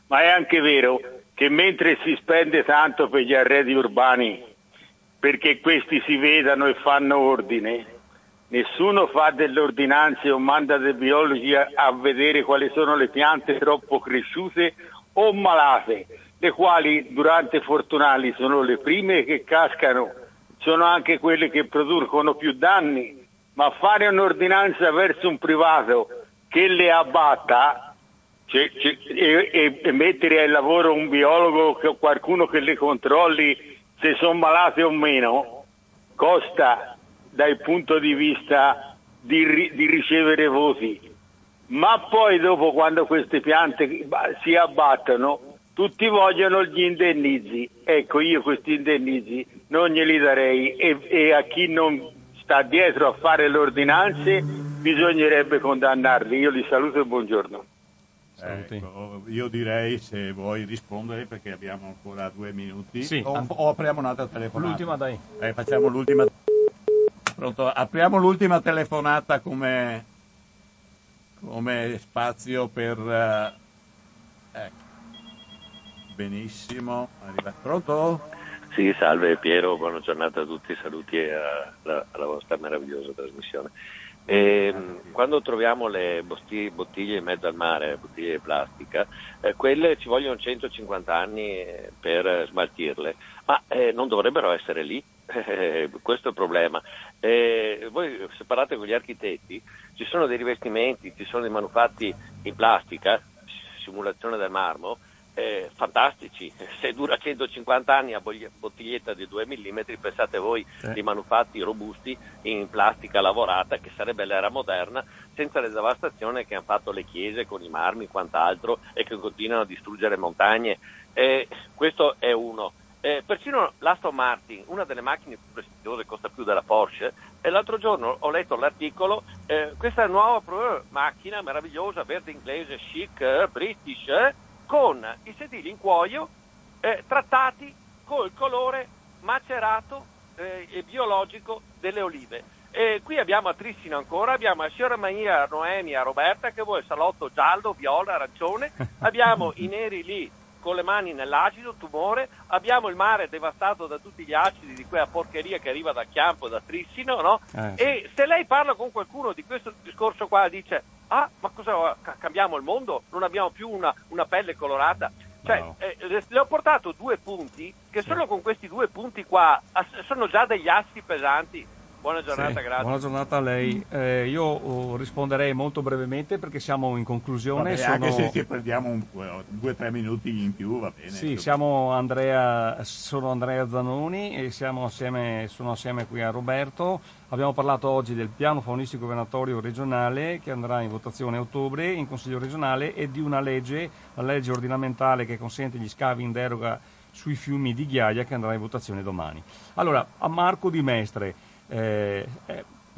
ma è anche vero che mentre si spende tanto per gli arredi urbani perché questi si vedano e fanno ordine, nessuno fa delle ordinanze o manda dei biologi a vedere quali sono le piante troppo cresciute o malate, le quali durante fortunali sono le prime che cascano, sono anche quelle che producono più danni ma fare un'ordinanza verso un privato che le abbatta, e mettere al lavoro un biologo o qualcuno che le controlli se sono malate o meno, costa dal punto di vista di ricevere voti. Ma poi dopo, quando queste piante si abbattono, tutti vogliono gli indennizzi. Ecco, io questi indennizzi non glieli darei, e a chi non sta dietro a fare le ordinanze bisognerebbe condannarli. Io li saluto e buongiorno. Ecco, io direi, se vuoi rispondere, perché abbiamo ancora 2 minuti, sì. O apriamo un'altra telefonata. L'ultima, dai. Facciamo l'ultima. Pronto? Apriamo l'ultima telefonata come spazio per... Ecco. Benissimo, arriva. Pronto? Sì, salve Piero, buona giornata a tutti, saluti alla vostra meravigliosa trasmissione. Quando troviamo le bottiglie in mezzo al mare, bottiglie di plastica, quelle ci vogliono 150 anni per smaltirle, ma non dovrebbero essere lì. Questo è il problema. Voi, se parlate con gli architetti, ci sono dei rivestimenti, ci sono dei manufatti in plastica, simulazione del marmo, fantastici. Se dura 150 anni a bottiglietta di 2 mm, pensate voi dei manufatti robusti in plastica lavorata, che sarebbe l'era moderna, senza la devastazione che hanno fatto le chiese con i marmi e quant'altro, e che continuano a distruggere montagne. Questo è uno. Persino l'Aston Martin, una delle macchine più prestigiose, costa più della Porsche, e l'altro giorno ho letto l'articolo, questa nuova macchina meravigliosa, verde inglese, chic, british, con i sedili in cuoio, trattati col colore macerato e biologico delle olive. E qui abbiamo a Trissino ancora, abbiamo a signora Maria, Noemi, a Roberta, che vuole il salotto giallo, viola, arancione, abbiamo i neri lì con le mani nell'acido, tumore, abbiamo il mare devastato da tutti gli acidi di quella porcheria che arriva da Chiampo, da Trissino, no? E se lei parla con qualcuno di questo discorso qua, dice: ah, ma cosa, cambiamo il mondo? Non abbiamo più una pelle colorata? Cioè, no. Le ho portato 2 punti, che sì. Solo con questi 2 punti qua sono già degli assi pesanti. Buona giornata, sì, grazie. Buona giornata a lei. Io risponderei molto brevemente, perché siamo in conclusione. Vabbè, anche se ci perdiamo 2 o 3 minuti in più, va bene. Sì, sono Andrea Zanoni e sono assieme qui a Roberto. Abbiamo parlato oggi del piano faunistico-venatorio regionale, che andrà in votazione a ottobre in Consiglio regionale, e di una legge, la legge ordinamentale, che consente gli scavi in deroga sui fiumi di ghiaia, che andrà in votazione domani. Allora, a Marco Di Mestre. Per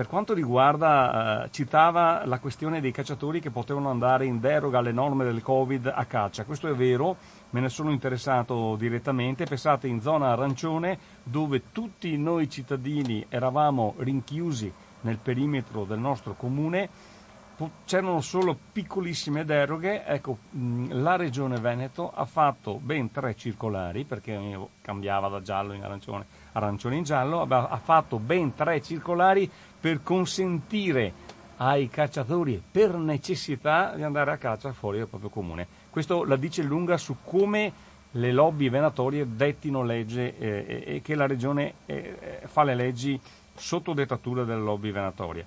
quanto riguarda, citava la questione dei cacciatori che potevano andare in deroga alle norme del Covid a caccia. Questo è vero, me ne sono interessato direttamente. Pensate, in zona arancione, dove tutti noi cittadini eravamo rinchiusi nel perimetro del nostro comune, c'erano solo piccolissime deroghe. Ecco, la Regione Veneto ha fatto ben 3 circolari, perché cambiava da giallo in arancione, arancione in giallo, ha fatto ben 3 circolari per consentire ai cacciatori, per necessità, di andare a caccia fuori dal proprio comune. Questo la dice lunga su come le lobby venatorie dettino legge, e che la Regione fa le leggi sotto dettatura delle lobby venatorie.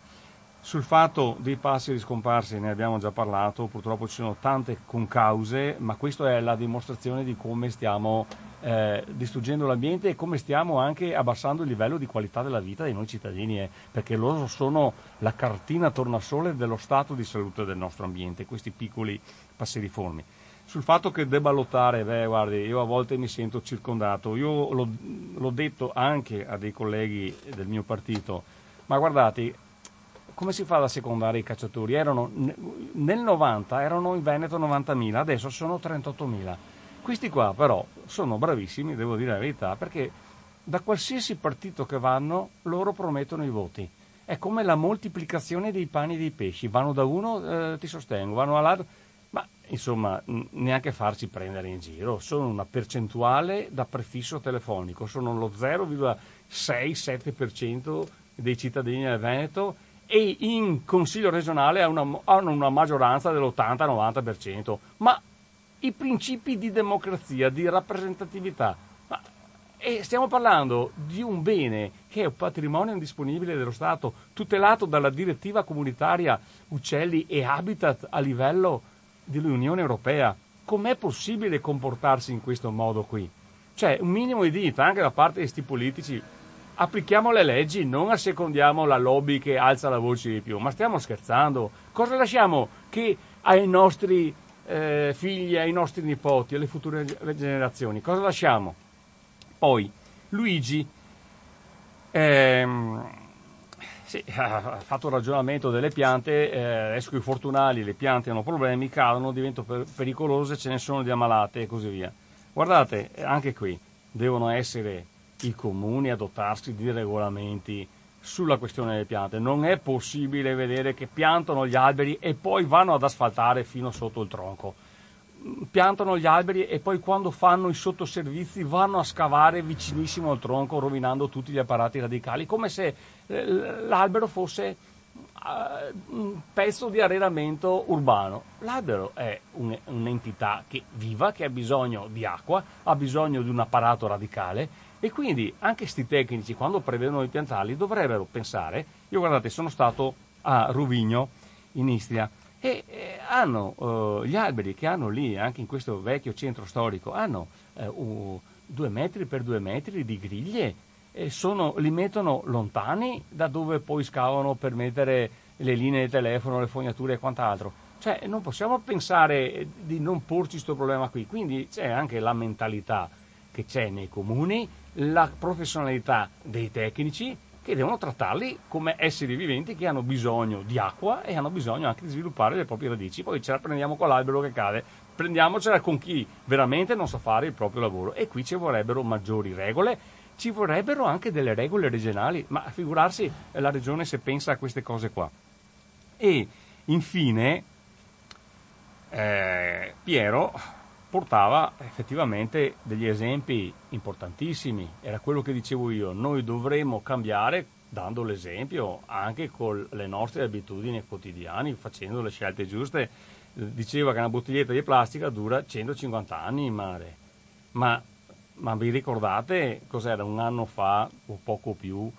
Sul fatto dei passeri scomparsi ne abbiamo già parlato, purtroppo ci sono tante concause, ma questa è la dimostrazione di come stiamo distruggendo l'ambiente e come stiamo anche abbassando il livello di qualità della vita dei noi cittadini, perché loro sono la cartina tornasole dello stato di salute del nostro ambiente, questi piccoli passeriformi. Sul fatto che debba lottare, guardi, io a volte mi sento circondato, io l'ho detto anche a dei colleghi del mio partito, ma guardate, come si fa ad assecondare i cacciatori? Nel 90 erano in Veneto 90.000, adesso sono 38.000. Questi qua però sono bravissimi, devo dire la verità, perché da qualsiasi partito che vanno loro promettono i voti. È come la moltiplicazione dei pani e dei pesci. Vanno da uno, ti sostengo, vanno all'altro. Ma insomma, neanche farsi prendere in giro. Sono una percentuale da prefisso telefonico. Sono lo 0,6-7% dei cittadini del Veneto, e in Consiglio regionale hanno una maggioranza dell'80-90%. Ma i principi di democrazia, di rappresentatività, ma E stiamo parlando di un bene che è un patrimonio indisponibile dello Stato, tutelato dalla direttiva comunitaria uccelli e habitat a livello dell'Unione europea. Com'è possibile comportarsi in questo modo qui? Cioè, un minimo di dignità anche da parte di sti politici. Applichiamo le leggi, non assecondiamo la lobby che alza la voce di più. Ma stiamo scherzando? Cosa lasciamo che ai nostri figli, ai nostri nipoti, alle future generazioni? Cosa lasciamo? Poi Luigi ha fatto il ragionamento delle piante, esco i fortunali, le piante hanno problemi, cadono, diventano pericolose, ce ne sono di ammalate e così via. Guardate, anche qui devono essere i comuni a dotarsi di regolamenti sulla questione delle piante. Non è possibile vedere che piantano gli alberi e poi vanno ad asfaltare fino sotto il tronco. Piantano gli alberi e poi quando fanno i sottoservizi vanno a scavare vicinissimo al tronco, rovinando tutti gli apparati radicali, come se l'albero fosse un pezzo di arredamento urbano. L'albero è un'entità che viva, che ha bisogno di acqua, ha bisogno di un apparato radicale, e quindi anche sti tecnici, quando prevedono di piantarli, dovrebbero pensare. Io, guardate, sono stato a Rovigo in Istria e hanno gli alberi che hanno lì, anche in questo vecchio centro storico, hanno 2 metri per 2 metri di griglie e li mettono lontani da dove poi scavano per mettere le linee di telefono, le fognature e quant'altro. Cioè, non possiamo pensare di non porci questo problema qui. Quindi c'è anche la mentalità che c'è nei comuni, la professionalità dei tecnici, che devono trattarli come esseri viventi che hanno bisogno di acqua e hanno bisogno anche di sviluppare le proprie radici. Poi ce la prendiamo con l'albero che cade, prendiamocela con chi veramente non sa fare il proprio lavoro. E qui ci vorrebbero maggiori regole, ci vorrebbero anche delle regole regionali, ma figurarsi la regione se pensa a queste cose qua. E infine Piero portava effettivamente degli esempi importantissimi, era quello che dicevo io, noi dovremmo cambiare dando l'esempio anche con le nostre abitudini quotidiane, facendo le scelte giuste. Diceva che una bottiglietta di plastica dura 150 anni in mare, ma vi ricordate cos'era un anno fa o poco più,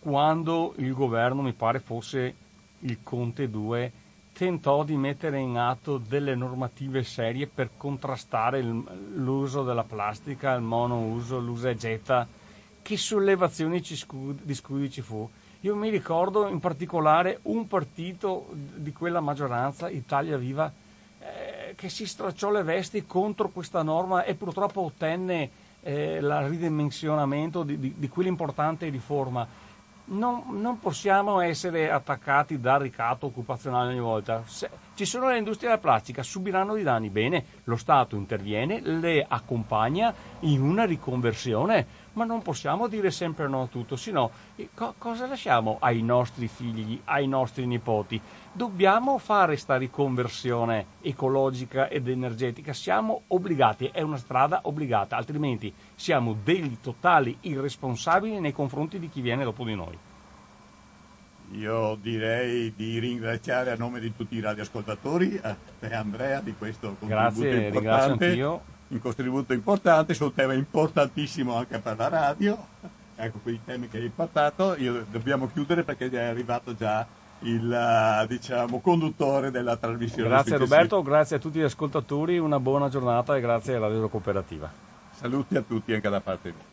quando il governo, mi pare fosse il Conte 2, tentò di mettere in atto delle normative serie per contrastare l'uso della plastica, il monouso, l'usa e getta? Che sollevazione di scudi ci fu? Io mi ricordo in particolare un partito di quella maggioranza, Italia Viva, che si stracciò le vesti contro questa norma e purtroppo ottenne il ridimensionamento di quell'importante riforma. Non possiamo essere attaccati dal ricatto occupazionale ogni volta. Se ci sono le industrie della plastica, subiranno dei danni, bene, lo Stato interviene, le accompagna in una riconversione, ma non possiamo dire sempre no a tutto, sennò cosa lasciamo ai nostri figli, ai nostri nipoti? Dobbiamo fare sta riconversione ecologica ed energetica, siamo obbligati, è una strada obbligata, altrimenti siamo degli totali irresponsabili nei confronti di chi viene dopo di noi. Io direi di ringraziare a nome di tutti i radioascoltatori e Andrea di questo contributo importante. Grazie, ringrazio anch'io. Un contributo importante su un tema importantissimo anche per la radio, ecco quei temi che hai portato. Io dobbiamo chiudere perché è arrivato già il conduttore della trasmissione. Grazie Roberto, grazie a tutti gli ascoltatori, una buona giornata e grazie alla Radio Cooperativa. Saluti a tutti anche da parte mia.